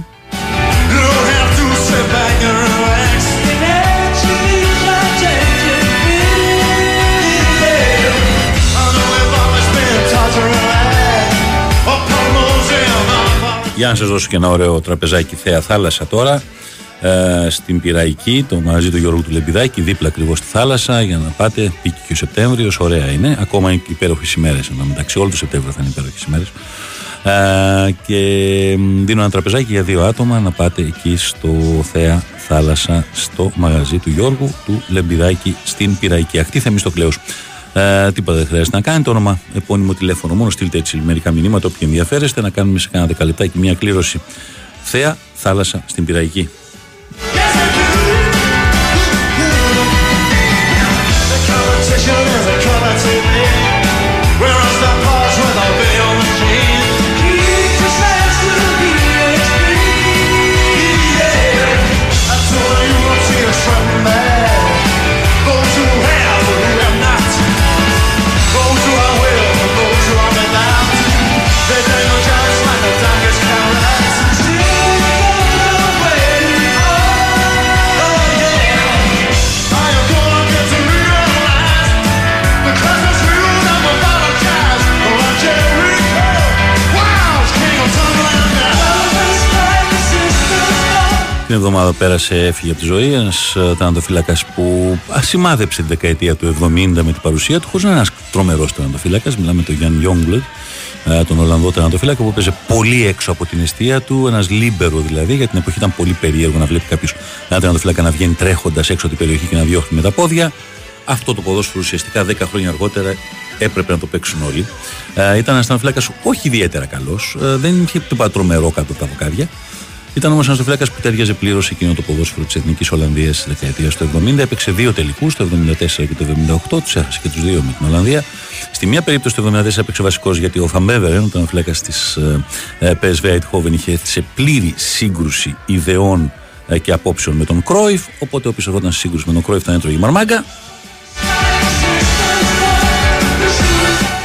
Για να σας δώσω και ένα ωραίο τραπεζάκι θέα θάλασσα τώρα. Στην Πειραϊκή, το μαγαζί του Γιώργου του Λεμπιδάκη, δίπλα ακριβώς στη θάλασσα, για να πάτε. Πήκε και ο Σεπτέμβριος, ωραία είναι. Ακόμα είναι υπέροχες ημέρες, μεταξύ όλου του Σεπτέμβριου θα είναι υπέροχες ημέρες. Και δίνω ένα τραπεζάκι για δύο άτομα να πάτε εκεί στο Θέα Θάλασσα, στο μαγαζί του Γιώργου του Λεμπιδάκη στην Πειραϊκή. Ακτή Θεμιστοκλέους. Τίποτα δεν χρειάζεται να κάνετε. Όνομα, επώνυμο, τηλέφωνο. Μόνο στείλτε έτσι μερικά μηνύματα, όποιοι ενδιαφέρεστε, να κάνουμε σε κάνα δεκαλεπτάκι μια κλήρωση. Θέα Θάλασσα στην Πειραϊκή. την εβδομάδα που πέρασε έφυγε από τη ζωή ένας τερματοφύλακας που ασημάδεψε τη δεκαετία του 70 με την παρουσία του, χωρίς να είναι ένας τρομερός τερματοφύλακας. Μιλάμε τον Γιάνν Γιόγκλοντ, τον Ολλανδό τερματοφύλακα που έπαιζε πολύ έξω από την αιστεία του, ένας λίμπερο δηλαδή. Για την εποχή ήταν πολύ περίεργο να βλέπει κάποιος ένα τερματοφύλακα να βγαίνει τρέχοντας έξω από την περιοχή και να διώχνει με τα πόδια. Αυτό το ποδόσφαιρο ουσιαστικά 10 χρόνια αργότερα έπρεπε να το παίξουν όλοι. Ήταν ένας τερματοφύλακας όχι ιδιαίτερα καλός, δεν είχε τίποτα τρομερό κάτω από τα βοκάδια. Ήταν όμως ένας τερματοφύλακας που τέριαζε πλήρως εκείνο το ποδόσφαιρο της Εθνικής Ολλανδίας της δεκαετίας του 70. Έπαιξε δύο τελικούς, το 74 και το 78, τους έχασε και τους δύο με την Ολλανδία. Στη μία περίπτωση το 74 έπαιξε βασικός γιατί ο Φαμπέβερεν, ο τερματοφύλακας της PSV Eindhoven, είχε έρθει σε πλήρη σύγκρουση ιδεών και απόψεων με τον Κρόιφ. Οπότε όποιος ερχόταν σε σύγκρουση με τον Κρόιφ θα έτρωγε μαρμάγκα.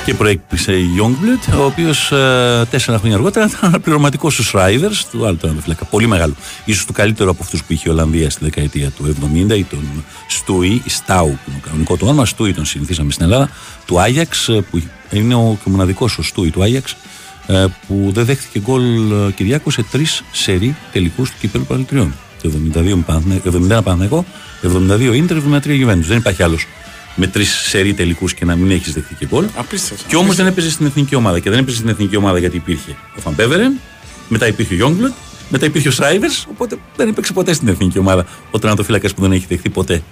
Και προέκυψε η Youngblood, ο οποίος 4 χρόνια αργότερα ήταν αναπληρωματικός στους Riders, του άλλου τερματοφύλακα, πολύ μεγάλο. Ίσως του καλύτερου από αυτούς που είχε η Ολλανδία στη δεκαετία του 70, ή τον Στούι, ή Στάου, που είναι το κανονικό του όνομα. Στούι τον συνηθίσαμε στην Ελλάδα, του Άγιαξ, που είναι ο μοναδικός ο Στούι του Άγιαξ, που δεν δέχτηκε γκολ Κυριάκο σε 3 σερί τελικούς του κυπέλλου Παραλυτριών. Το 71 Παναθηναϊκό, 72 Ίντερ, 73 Γιουβέντους. Δεν υπάρχει άλλος με 3 σερί τελικούς και να μην έχεις δεχτεί και γκολ. Απίστευτο. Και όμως δεν έπαιζε στην εθνική ομάδα. Και δεν έπαιζε στην εθνική ομάδα γιατί υπήρχε ο Φαμπέβερεν, μετά υπήρχε ο Youngblood, μετά υπήρχε ο Σράιβερς. Οπότε δεν έπαιξε ποτέ στην εθνική ομάδα ο τερματοφύλακας που δεν έχει δεχτεί ποτέ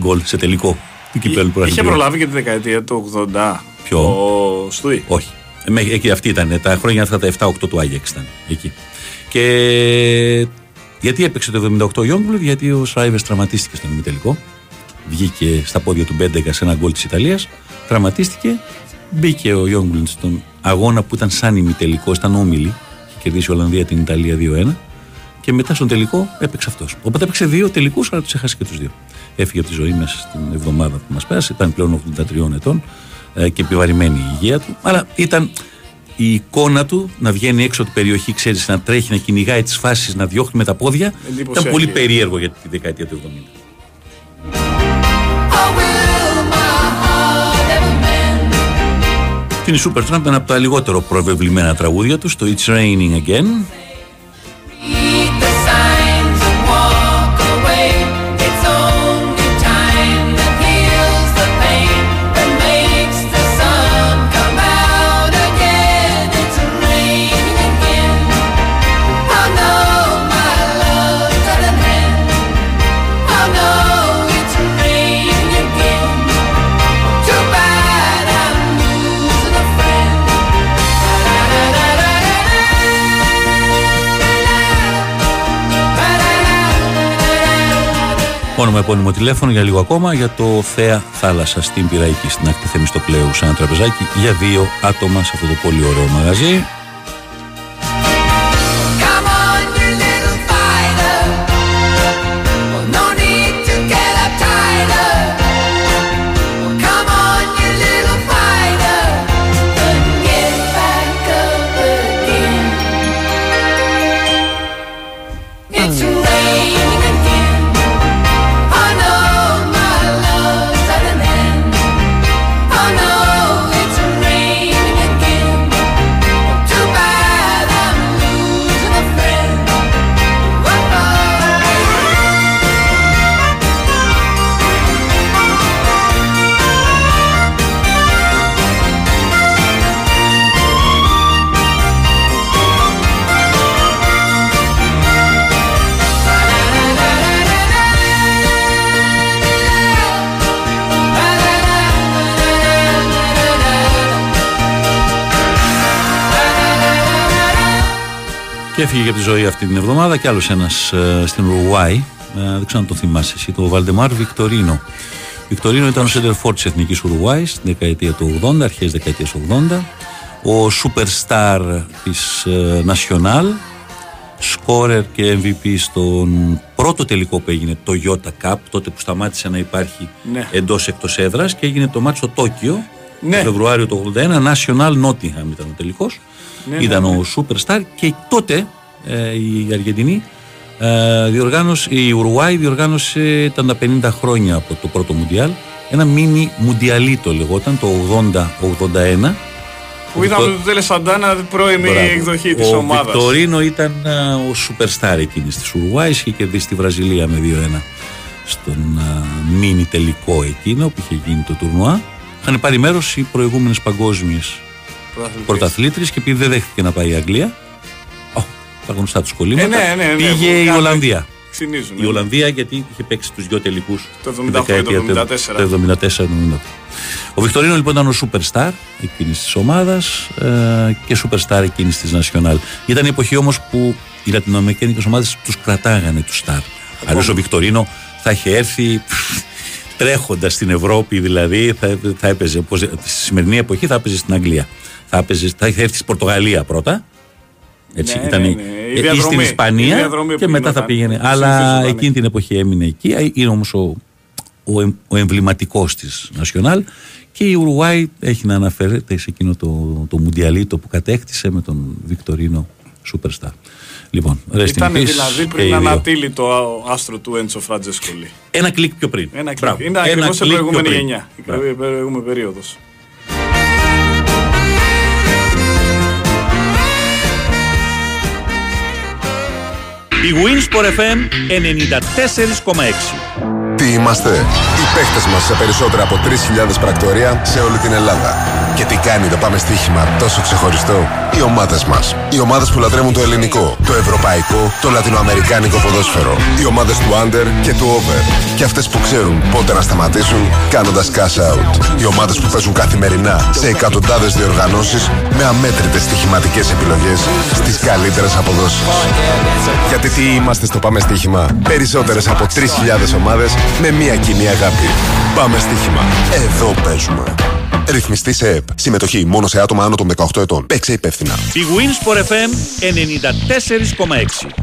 γκολ σε τελικό του κυπέλλου Παραλυτριών. Είχε προλάβει και τη δεκαετία του 80. Ποιο? Ο Στούι. Όχι. Εκεί αυτή ήταν. Τα χρόνια αυτά τα 7-8 του Άγιαξ ήταν. Εκεί. Και γιατί έπαιξε το 78 ο Youngblood, γιατί ο Σράιβερς τραυματίστηκε στον ημιτελικό. Βγήκε στα πόδια του Μπέντεκα σε ένα γκολ της Ιταλίας, τραυματίστηκε, μπήκε ο Youngblood στον αγώνα που ήταν σαν ημιτελικό, ήταν όμιλη, είχε κερδίσει η Ολλανδία την Ιταλία 2-1 και μετά στον τελικό έπαιξε αυτός. Οπότε έπαιξε 2 τελικούς, αλλά τους έχασε και τους 2. Έφυγε από τη ζωή μέσα στην εβδομάδα που μας πέρασε, ήταν πλέον 83 ετών και επιβαρημένη η υγεία του, αλλά ήταν η εικόνα του να βγαίνει έξω από την περιοχή, ξέρεις, να τρέχει, να κυνηγάει τις φάσεις, να διώχνει με τα πόδια. Εντύπωση. Ήταν πολύ περίεργο για τη δεκαετία του 70. Είναι η Super Trump, ένα από τα λιγότερο προβεβλημένα τραγούδια του, το It's Raining Again. Όνομα, επώνυμο, τηλέφωνο για λίγο ακόμα για το Θέα Θάλασσα στην Πειραϊκή, στην άκρη Θεμιστοκλέου, σαν ένα τραπεζάκι για 2 άτομα σε αυτό το πολύ ωραίο μαγαζί. Και έφυγε από τη ζωή αυτή την εβδομάδα κι άλλος ένας στην Ουρουάη. Δεν ξέρω αν το θυμάσαι εσύ, το Βαλντεμάρ Βικτορίνο. Βικτορίνο ήταν ο σέντερφορ της Εθνικής Ουρουάης στην δεκαετία του 80, αρχές δεκαετίας 80. Ο σούπερσταρ της Νασιονάλ, σκόρερ και MVP στον πρώτο τελικό που έγινε το Yota Cup, τότε που σταμάτησε να υπάρχει εντός εκτός έδρας και έγινε το μάτς στο Τόκιο, το Φεβρουάριο του 81, National Nottingham ήταν ο τελικός. Ήταν ο Superstar και τότε η Αργεντινή η Ουρουάη διοργάνωσε, ήταν τα 50 χρόνια από το πρώτο Μουντιάλ, ένα μίνι Μουντιαλίτο λεγόταν, το 80-81, που είδαμε τον Τέλε Σαντάνα πρώιμη εκδοχή της ομάδας. Ο Βικτορίνο ήταν ο σούπερστάρ εκείνης της Ουρουάης, είχε κερδίσει τη Βραζιλία με 2-1 στον μίνι τελικό εκείνο που είχε γίνει το τουρνουά. Είχαν πάρει μέρος οι προηγούμενες παγκόσμιες πρωταθλήτριες και επειδή δεν δέχτηκε να πάει η Αγγλία, τα γνωστά τους κολλήματα, πήγε η Ολλανδία. Η Ολλανδία γιατί είχε παίξει τους δυο τελικούς το 1974. Ο Βικτορίνο λοιπόν ήταν ο superstar εκείνης της ομάδας και superstar εκείνης της National. Ήταν η εποχή όμως που οι λατινοαμερικανικές ομάδες τους κρατάγανε τους star. Αλλιώς ο Βικτορίνο θα είχε έρθει τρέχοντας στην Ευρώπη, δηλαδή θα έπαιζε. Στη σημερινή εποχή θα έπαιζε στην Αγγλία. Θα είχε έρθει στην Πορτογαλία πρώτα. Έτσι, ήταν στην Ισπανία και μετά θα πήγαινε. Αλλά εκείνη την εποχή έμεινε εκεί. Είναι όμως ο εμβληματικός της Νασιονάλ. Και η Ουρουάη έχει να αναφέρεται σε εκείνο το μουντιαλίτο που κατέκτησε με τον Βικτορίνο Σούπερσταρ. Λοιπόν, ήταν δηλαδή πριν ανατείλει το άστρο του Έντσο Φραντζέσκολη. Ένα κλικ πιο πριν. Είναι ακριβώς σε προηγούμενη γενιά, προηγούμενη περίοδος. Η Winsport FM 94,6. Τι είμαστε? Οι παίχτες μας σε περισσότερα από 3.000 πρακτορία σε όλη την Ελλάδα. Και τι κάνει το πάμε στοίχημα τόσο ξεχωριστό? Οι ομάδες μας. Οι ομάδες που λατρεύουν το ελληνικό, το ευρωπαϊκό, το λατινοαμερικάνικο ποδόσφαιρο. Οι ομάδες του under και του over. Και αυτές που ξέρουν πότε να σταματήσουν κάνοντας cash out. Οι ομάδες που παίζουν καθημερινά σε εκατοντάδες διοργανώσεις με αμέτρητες στοιχηματικές επιλογές στις καλύτερες αποδόσεις. Γιατί τι είμαστε στο πάμε στοίχημα? Περισσότερες από 3.000 ομάδες με μια κοινή αγάπη. Πάμε στοίχημα. Εδώ παίζουμε. Ρυθμιστή σε ΕΠ. Συμμετοχή μόνο σε άτομα άνω των 18 ετών. Παίξε υπεύθυνα. Η Winsport FM 94,6.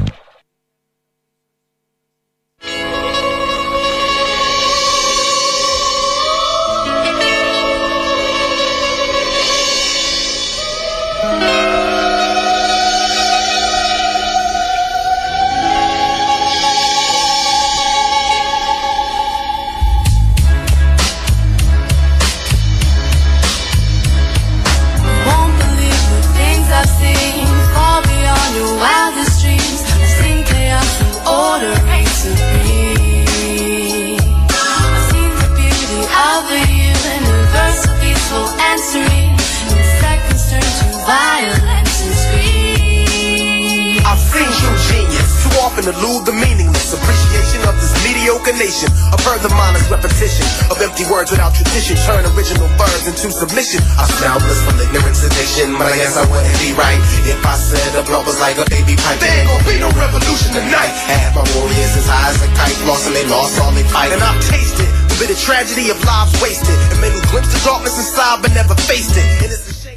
But I guess I wouldn't be right if I said the blow was like a baby pipe. There ain't gonna be no revolution tonight. Half my warriors as high as a kite, lost and they lost all they fight. And I've tasted a bit of tragedy of lives wasted, and many glimpses of darkness inside but never faced it.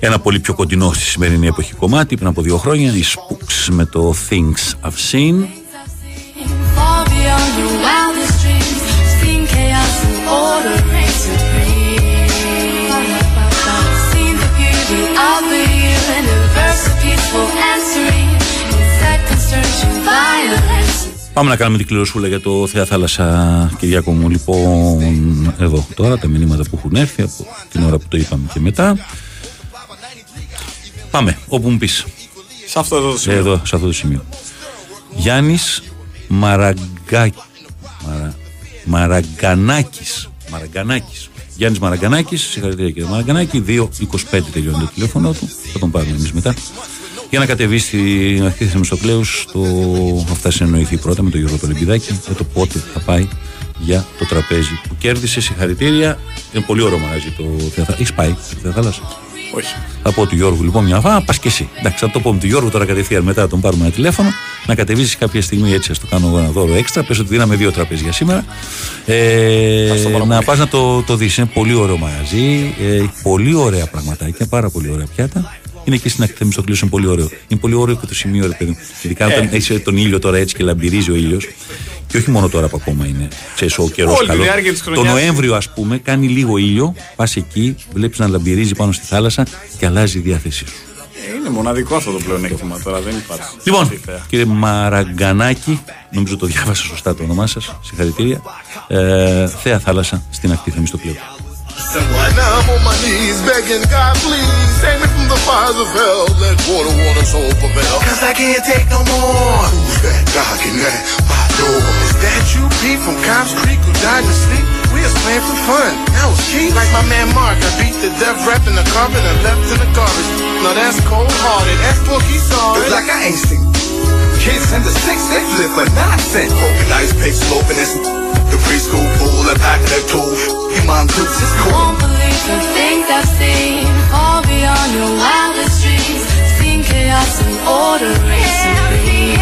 Ένα πολύ πιο κοντινό στη σημερινή εποχή κομμάτι, πριν από 2 χρόνια, οι Spooks με το Things I've Seen. Πάμε να κάνουμε την κληροσούλα για το Θεά Θάλασσα, Κυριάκο μου. Λοιπόν, εδώ τώρα τα μηνύματα που έχουν έρθει από την ώρα που το είπαμε και μετά. Πάμε, όπου μου πεις. Σε αυτό εδώ το σημείο. Εδώ, σε αυτό το σημείο. Γιάννης Μαραγκανάκης. Γιάννης Μαραγκανάκης, συγχαρητήρια κύριε Μαραγκανάκη. 2.25 τελειώνει το τηλέφωνο του. Θα τον πάρουμε εμείς μετά. Για να κατεβεί στην αρχή τη Μεσοπλέους, θα συνεννοηθεί πρώτα με τον Γιώργο Λεμπιδάκη για το πότε θα πάει για το τραπέζι που κέρδισε. Συγχαρητήρια. Είναι πολύ ωραίο μαγαζί το Θεαθάλασσα. Έχεις πάει στο Θεαθάλασσα? Όχι. Θα πω του Γιώργου λοιπόν μια φορά, πας και εσύ. Εντάξει, θα το πω με τον Γιώργο τώρα κατευθείαν μετά, θα τον πάρουμε ένα τηλέφωνο. Να κατεβεί κάποια στιγμή, έτσι, στο κάνω ένα δώρο έξτρα. Πες ότι δίναμε 2 τραπέζια σήμερα. Να πας να το δεις. Είναι πολύ ωραίο μαγαζί. Πολύ ωραία πραγματάκια, πάρα πολύ ωραία πιάτα. Είναι και στην ακτή στο κλείσιμο, πολύ ωραίο. Είναι πολύ ωραίο και το σημείο, ρε παιδί. Ειδικά όταν έχει τον ήλιο τώρα έτσι και λαμπυρίζει ο ήλιος. Και όχι μόνο τώρα που ακόμα είναι. Ξέρεις, ο καιρός καλό. Το Νοέμβριο, ας πούμε, κάνει λίγο ήλιο. Πας εκεί, βλέπεις να λαμπυρίζει πάνω στη θάλασσα και αλλάζει η διάθεσή σου. Είναι μοναδικό αυτό το πλεονέκτημα τώρα, δεν υπάρχει. Λοιπόν, κύριε Μαραγκανάκη, νομίζω το διάβασα σωστά το όνομά σας. Συγχαρητήρια. Θεά Θάλασσα στην ακτή στο πλοίο. So right now I'm on my knees begging God, please save me from the fires of hell. Let water soul prevail. 'Cause I can't take no more. Who's that knocking at my door? Is that you, Pete, from Cops Creek, who died in sleep? We was playing for fun. That was cheap. Like my man Mark, I beat the death rap in the carpet and left in the garbage. Now that's cold-hearted. That's Bookie sorry. It's like I ain't seen kids in the six, they live for nonsense. Broken ice picks, sloping this. The preschool pool, a pack of their tool. Your mom thinks it's cool. Won't believe the things I've seen. All beyond your wildest dreams. Seen chaos and order reign supreme.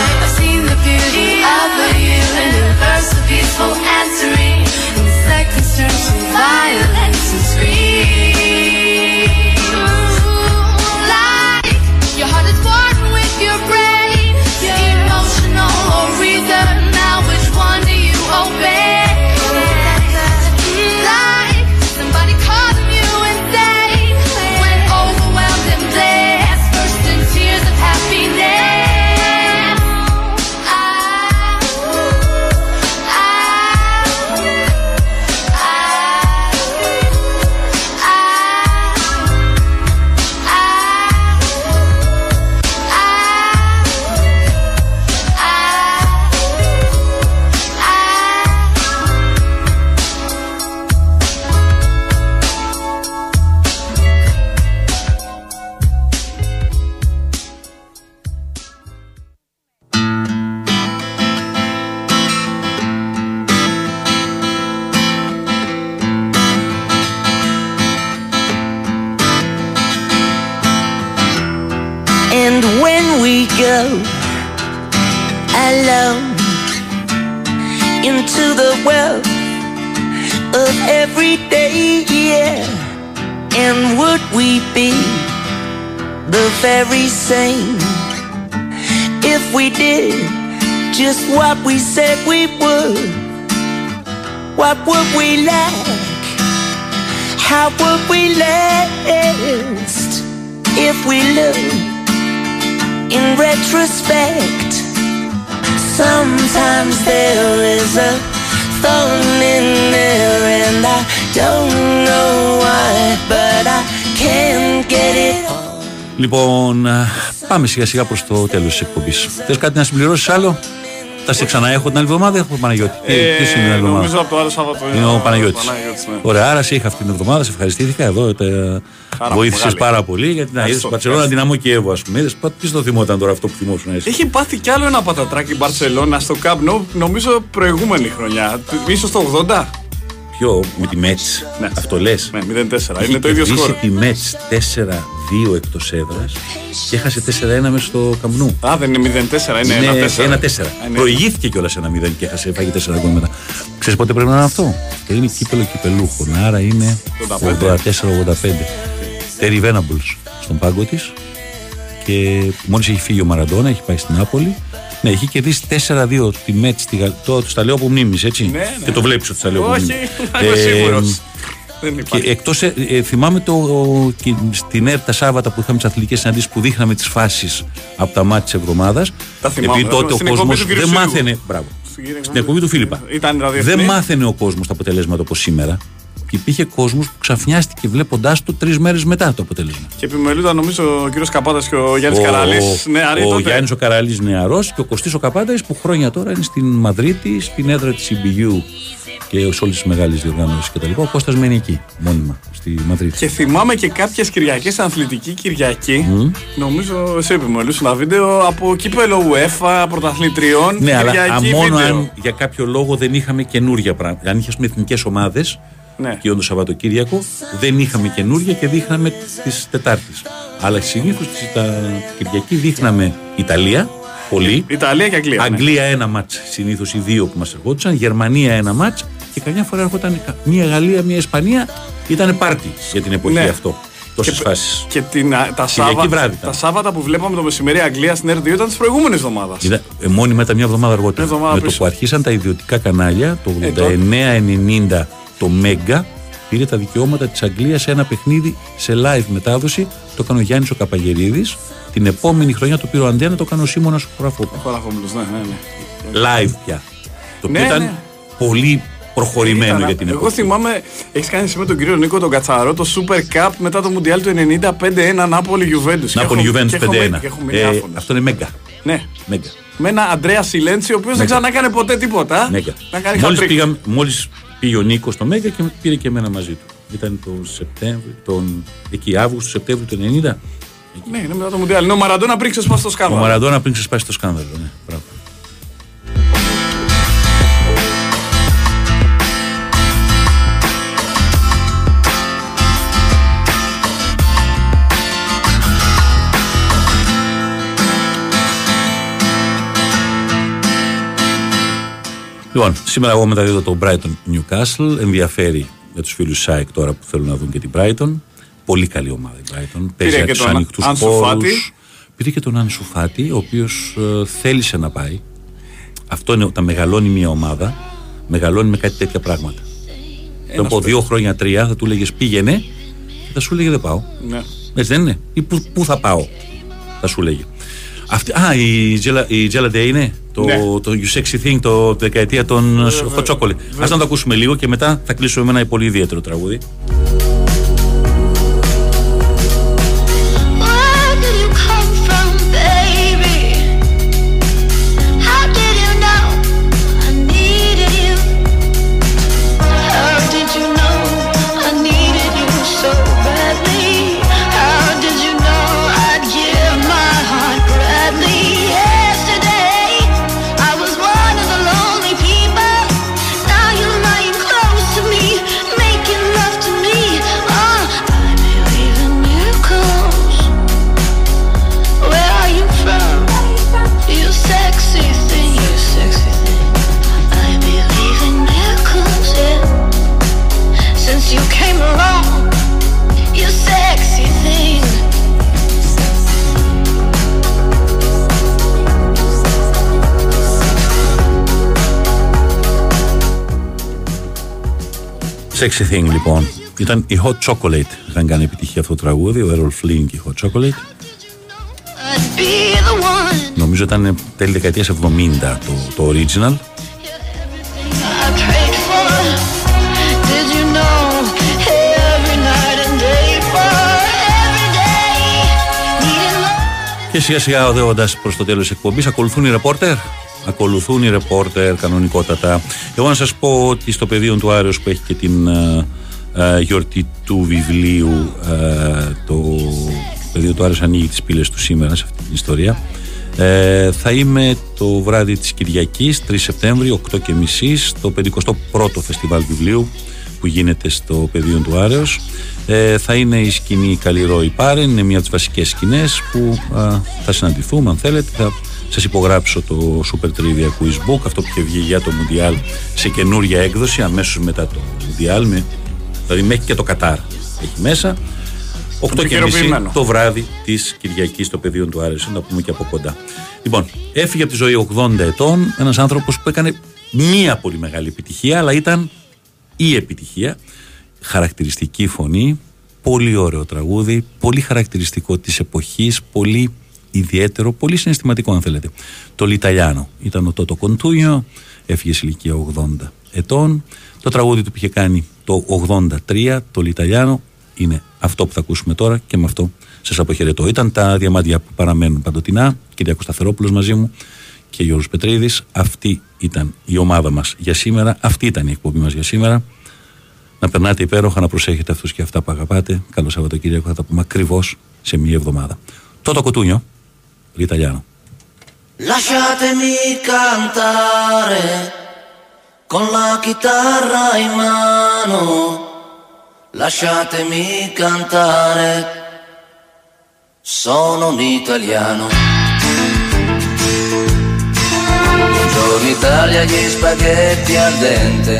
I've seen the beauty of the you. An universe of peaceful and serene. And seconds turn to violence and screams. Like your heart is born with your brain. Emotional or reason. Now which one do you obey? Alone into the world of every day, yeah. And would we be the very same if we did just what we said we would? What would we lack? How would we last if we looked in retrospect? Sometimes there is a phone in there and I don't know why, but I can't get it. Λοιπόν, πάμε σιγά σιγά προς το τέλος της εκπομπής. Θες κάτι να συμπληρώσεις άλλο? Θα σε ξαναέχω την άλλη εβδομάδα, έχω Παναγιώτη. Ποιος είναι η άλλη εβδομάδα? Νομίζω από το άλλο Σάββατο είναι ο Παναγιώτης. Ναι. Ωραία, άρα σε είχα αυτή την εβδομάδα, σε ευχαριστήθηκα. Εδώ βοήθησες πάρα πολύ γιατί να είδες Μπαρσελόνα, Δυναμό Κιέβο, ας πούμε. Είδες, τι στο θυμόταν τώρα αυτό που θυμόσουν να είσαι. Έχει πάθει κι άλλο ένα πατατράκι Μπαρσελόνα στο Camp Nou, νομίζω προηγούμενη χρονιά. Ίσως το 80. Ποιο, με τη Μέτς. Ναι. Αυτό λες. Ναι, 0-4. Είναι το ίδιο σκορ. Είχε τη Μέτς 4-2 εκτός έδρας και έχασε 4-1 μέσα στο Camp Nou. Α, δεν είναι 0-4, είναι 1-4. Προηγήθηκε κιόλας 1-0 και έχασε, έφαγε 4 γκολ μετά. Ξέρεις πότε πρέπει να είναι αυτό? Είναι κύπελο κυπελούχων, άρα είναι 84-85. Terry Venables στον πάγκο της και μόλις έχει φύγει ο Μαραντόνα, έχει πάει στην Νάπολη. Ναι, είχε κερδίσει 4-2 τη Μέτς, του τα λέω από μνήμης, έτσι. Ναι, ναι. Και το βλέπεις ότι τα λέω από μνήμης. Όχι, είμαι σίγουρος. Δεν υπάρχει. Εκτός, θυμάμαι στην ΕΡΤΑ Σάββατα που είχαμε τις αθλητικές συναντήσεις που δείχναμε τις φάσεις από τα μάτια της εβδομάδας. Τα θυμάμαι. Επειδή τότε ο κόσμος δεν μάθαινε. Μπράβο. Στην εκπομπή του Φίλιππα. Δεν μάθαινε ο κόσμος τα αποτελέσματα όπως σήμερα. Και υπήρχε κόσμος που ξαφνιάστηκε βλέποντάς το τρεις μέρες μετά το αποτέλεσμα. Και επιμελούνταν νομίζω ο κύριος Καπάτας και ο Γιάννης Καραλής. Ο Γιάννης ο Καραλής νεαρός και ο Κωστής ο Καπάτας που χρόνια τώρα είναι στην Μαδρίτη, στην έδρα της EBU και σε όλες τις μεγάλες διοργανώσεις κτλ. Ο Κώστας μένει εκεί μόνιμα στη Μαδρίτη. Και θυμάμαι και κάποιες Κυριακές, Αθλητική Κυριακή, νομίζω εσύ επιμελούσαν ένα βίντεο από κύπελο UEFA, πρωταθλητριών. Ναι, αλλά μόνο αν για κάποιο λόγο δεν είχαμε καινούργια πράγματα. Αν είχαμε εθνικές ομάδες. Ναι. Και όντως Σαββατοκύριακο δεν είχαμε καινούργια και δείχναμε τις Τετάρτες. Αλλά συνήθως την Κυριακή δείχναμε Ιταλία, πολύ. Ιταλία και Αγγλία. Αγγλία ναι. Ένα ματς, συνήθως οι δύο που μας ερχόντουσαν. Γερμανία ένα ματς και καμιά φορά έρχονταν μία Γαλλία, μία Ισπανία. Ήτανε πάρτι για την εποχή ναι. Αυτό. Και τα Σάββατα που βλέπαμε το μεσημερί Αγγλία στην ΕΡΤ2 ήταν τη προηγούμενη εβδομάδα. Μόνοι μετά μία εβδομάδα αργότερα. Με πίσω. Το που αρχίσαν τα ιδιωτικά κανάλια το 89-90. Το Μέγκα πήρε τα δικαιώματα της Αγγλίας σε ένα παιχνίδι σε live μετάδοση. Το έκανε ο Γιάννης ο Καπαγερίδης. Την επόμενη χρονιά το πήρε ο Αντένα, το έκανε ο Σίμωνας ο Χωραφόπουλος. Live πια. Το οποίο ήταν πολύ προχωρημένο ήταν, για την εποχή. Εγώ θυμάμαι, έχεις κάνει με τον κύριο Νίκο τον Κατσαρό το Super Cup μετά το Μουντιάλ του 90, 5-1 Νάπολη-Γιουβέντους 5-1. Αυτό είναι Μέγκα. Ναι. Μέγκα. Με έναν Αντρέα Σιλέντσι, ο οποίος δεν ξανάκανε ποτέ τίποτα. Μόλις πήγε ο Νίκος στο Μέγκα και πήρε και εμένα μαζί του. Ήταν Αύγουστο-Σεπτέμβριο του 90. Ναι, είναι μετά το Μουντιάλ. Είναι ο Μαραντόνα πριν ξεσπάσει το σκάνδαλο. Ο Μαραντόνα πριν ξεσπάσει το σκάνδαλο, ναι, πράγμα. Λοιπόν, σήμερα εγώ μεταδίδω το Brighton Newcastle. Ενδιαφέρει για τους φίλους ΣΑΕΚ τώρα που θέλουν να δουν και την Brighton. Πολύ καλή ομάδα η Brighton. Παίζει τους ανοιχτούς πόρους. Πήρε και τον Άνσου Φάτη, ο οποίος θέλησε να πάει. Αυτό είναι όταν μεγαλώνει μια ομάδα, μεγαλώνει με κάτι τέτοια πράγματα. Πριν από 2-3 χρόνια θα του λέγες πήγαινε και θα σου λέγε δεν πάω. Ναι. Έτσι δεν είναι? Ή πού θα πάω, θα σου λέγε. Αυτή, η Τζέλαντε είναι το, ναι, το You Sexy Thing, το δεκαετία των Hot Chocolate. Ας να το ακούσουμε λίγο και μετά θα κλείσουμε με ένα πολύ ιδιαίτερο τραγούδι. Sexy Thing λοιπόν. Ήταν η Hot Chocolate. Είχαν κάνει επιτυχία αυτό το τραγούδι, ο Errol Flynn και η Hot Chocolate. Νομίζω ήταν τέλη δεκαετίας 70 το original. Και σιγά σιγά οδεύοντας προς το τέλος της εκπομπής, ακολουθούν οι ρεπόρτερ. Ακολουθούν οι ρεπόρτερ κανονικότατα. Εγώ να σας πω ότι στο πεδίο του Άρεως που έχει και την γιορτή του βιβλίου, το πεδίο του Άρεως ανοίγει τις πύλες του σήμερα σε αυτή την ιστορία. Θα είμαι το βράδυ της Κυριακής 3 Σεπτέμβρη 8.30 στο 51ο Φεστιβάλ Βιβλίου που γίνεται στο πεδίο του Άρεως. Θα είναι η σκηνή Καλλιρόη Πάρεν, είναι μια από τις βασικές σκηνές που θα συναντηθούμε αν θέλετε. Θα σας υπογράψω το Super Trivia Quiz Book, αυτό που είχε βγει για το Μουντιάλ σε καινούρια έκδοση αμέσως μετά το Μουντιάλ, δηλαδή μέχρι και το Κατάρ έχει μέσα. 8.30 το βράδυ της Κυριακής στο πεδίο του Άρεως, να πούμε και από κοντά. Λοιπόν, έφυγε από τη ζωή 80 ετών ένας άνθρωπος που έκανε μία πολύ μεγάλη επιτυχία, αλλά ήταν η επιτυχία. Χαρακτηριστική φωνή, πολύ ωραίο τραγούδι, πολύ χαρακτηριστικό της εποχής, πολύ ιδιαίτερο, πολύ συναισθηματικό αν θέλετε. Το Λιταλιάνο ήταν ο Τότο Κοντούνιο, έφυγε σε ηλικία 80 ετών. Το τραγούδι του που είχε κάνει το 83, το Λιταλιάνο, είναι αυτό που θα ακούσουμε τώρα και με αυτό σας αποχαιρετώ. Ήταν τα διαμάντια που παραμένουν παντοτινά, Κυριάκος Σταθερόπουλος μαζί μου και Γιώργος Πετρίδης. Αυτή ήταν η ομάδα μας για σήμερα, αυτή ήταν η εκπομπή μας για σήμερα. Να περνάτε υπέροχα, να προσέχετε αυτούς και αυτά που αγαπάτε. Καλό Σαββατοκύριακο, θα τα πούμε ακριβώς σε μία εβδομάδα. Τότο Κοντούνιο, L'italiano. Lasciatemi cantare con la chitarra in mano, lasciatemi cantare, sono un italiano. Buongiorno Italia, gli spaghetti al dente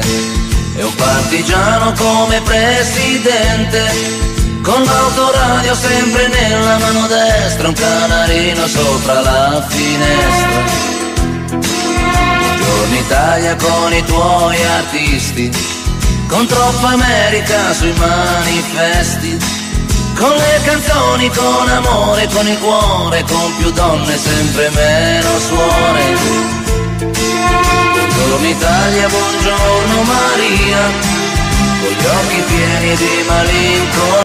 e un partigiano come presidente. Con l'autoradio sempre nella mano destra, un canarino sopra la finestra. Buongiorno Italia con i tuoi artisti, con troppa America sui manifesti, con le canzoni, con amore, con il cuore, con più donne sempre meno suore. Solo in Italia, buongiorno Maria, con gli occhi pieni di malinconia.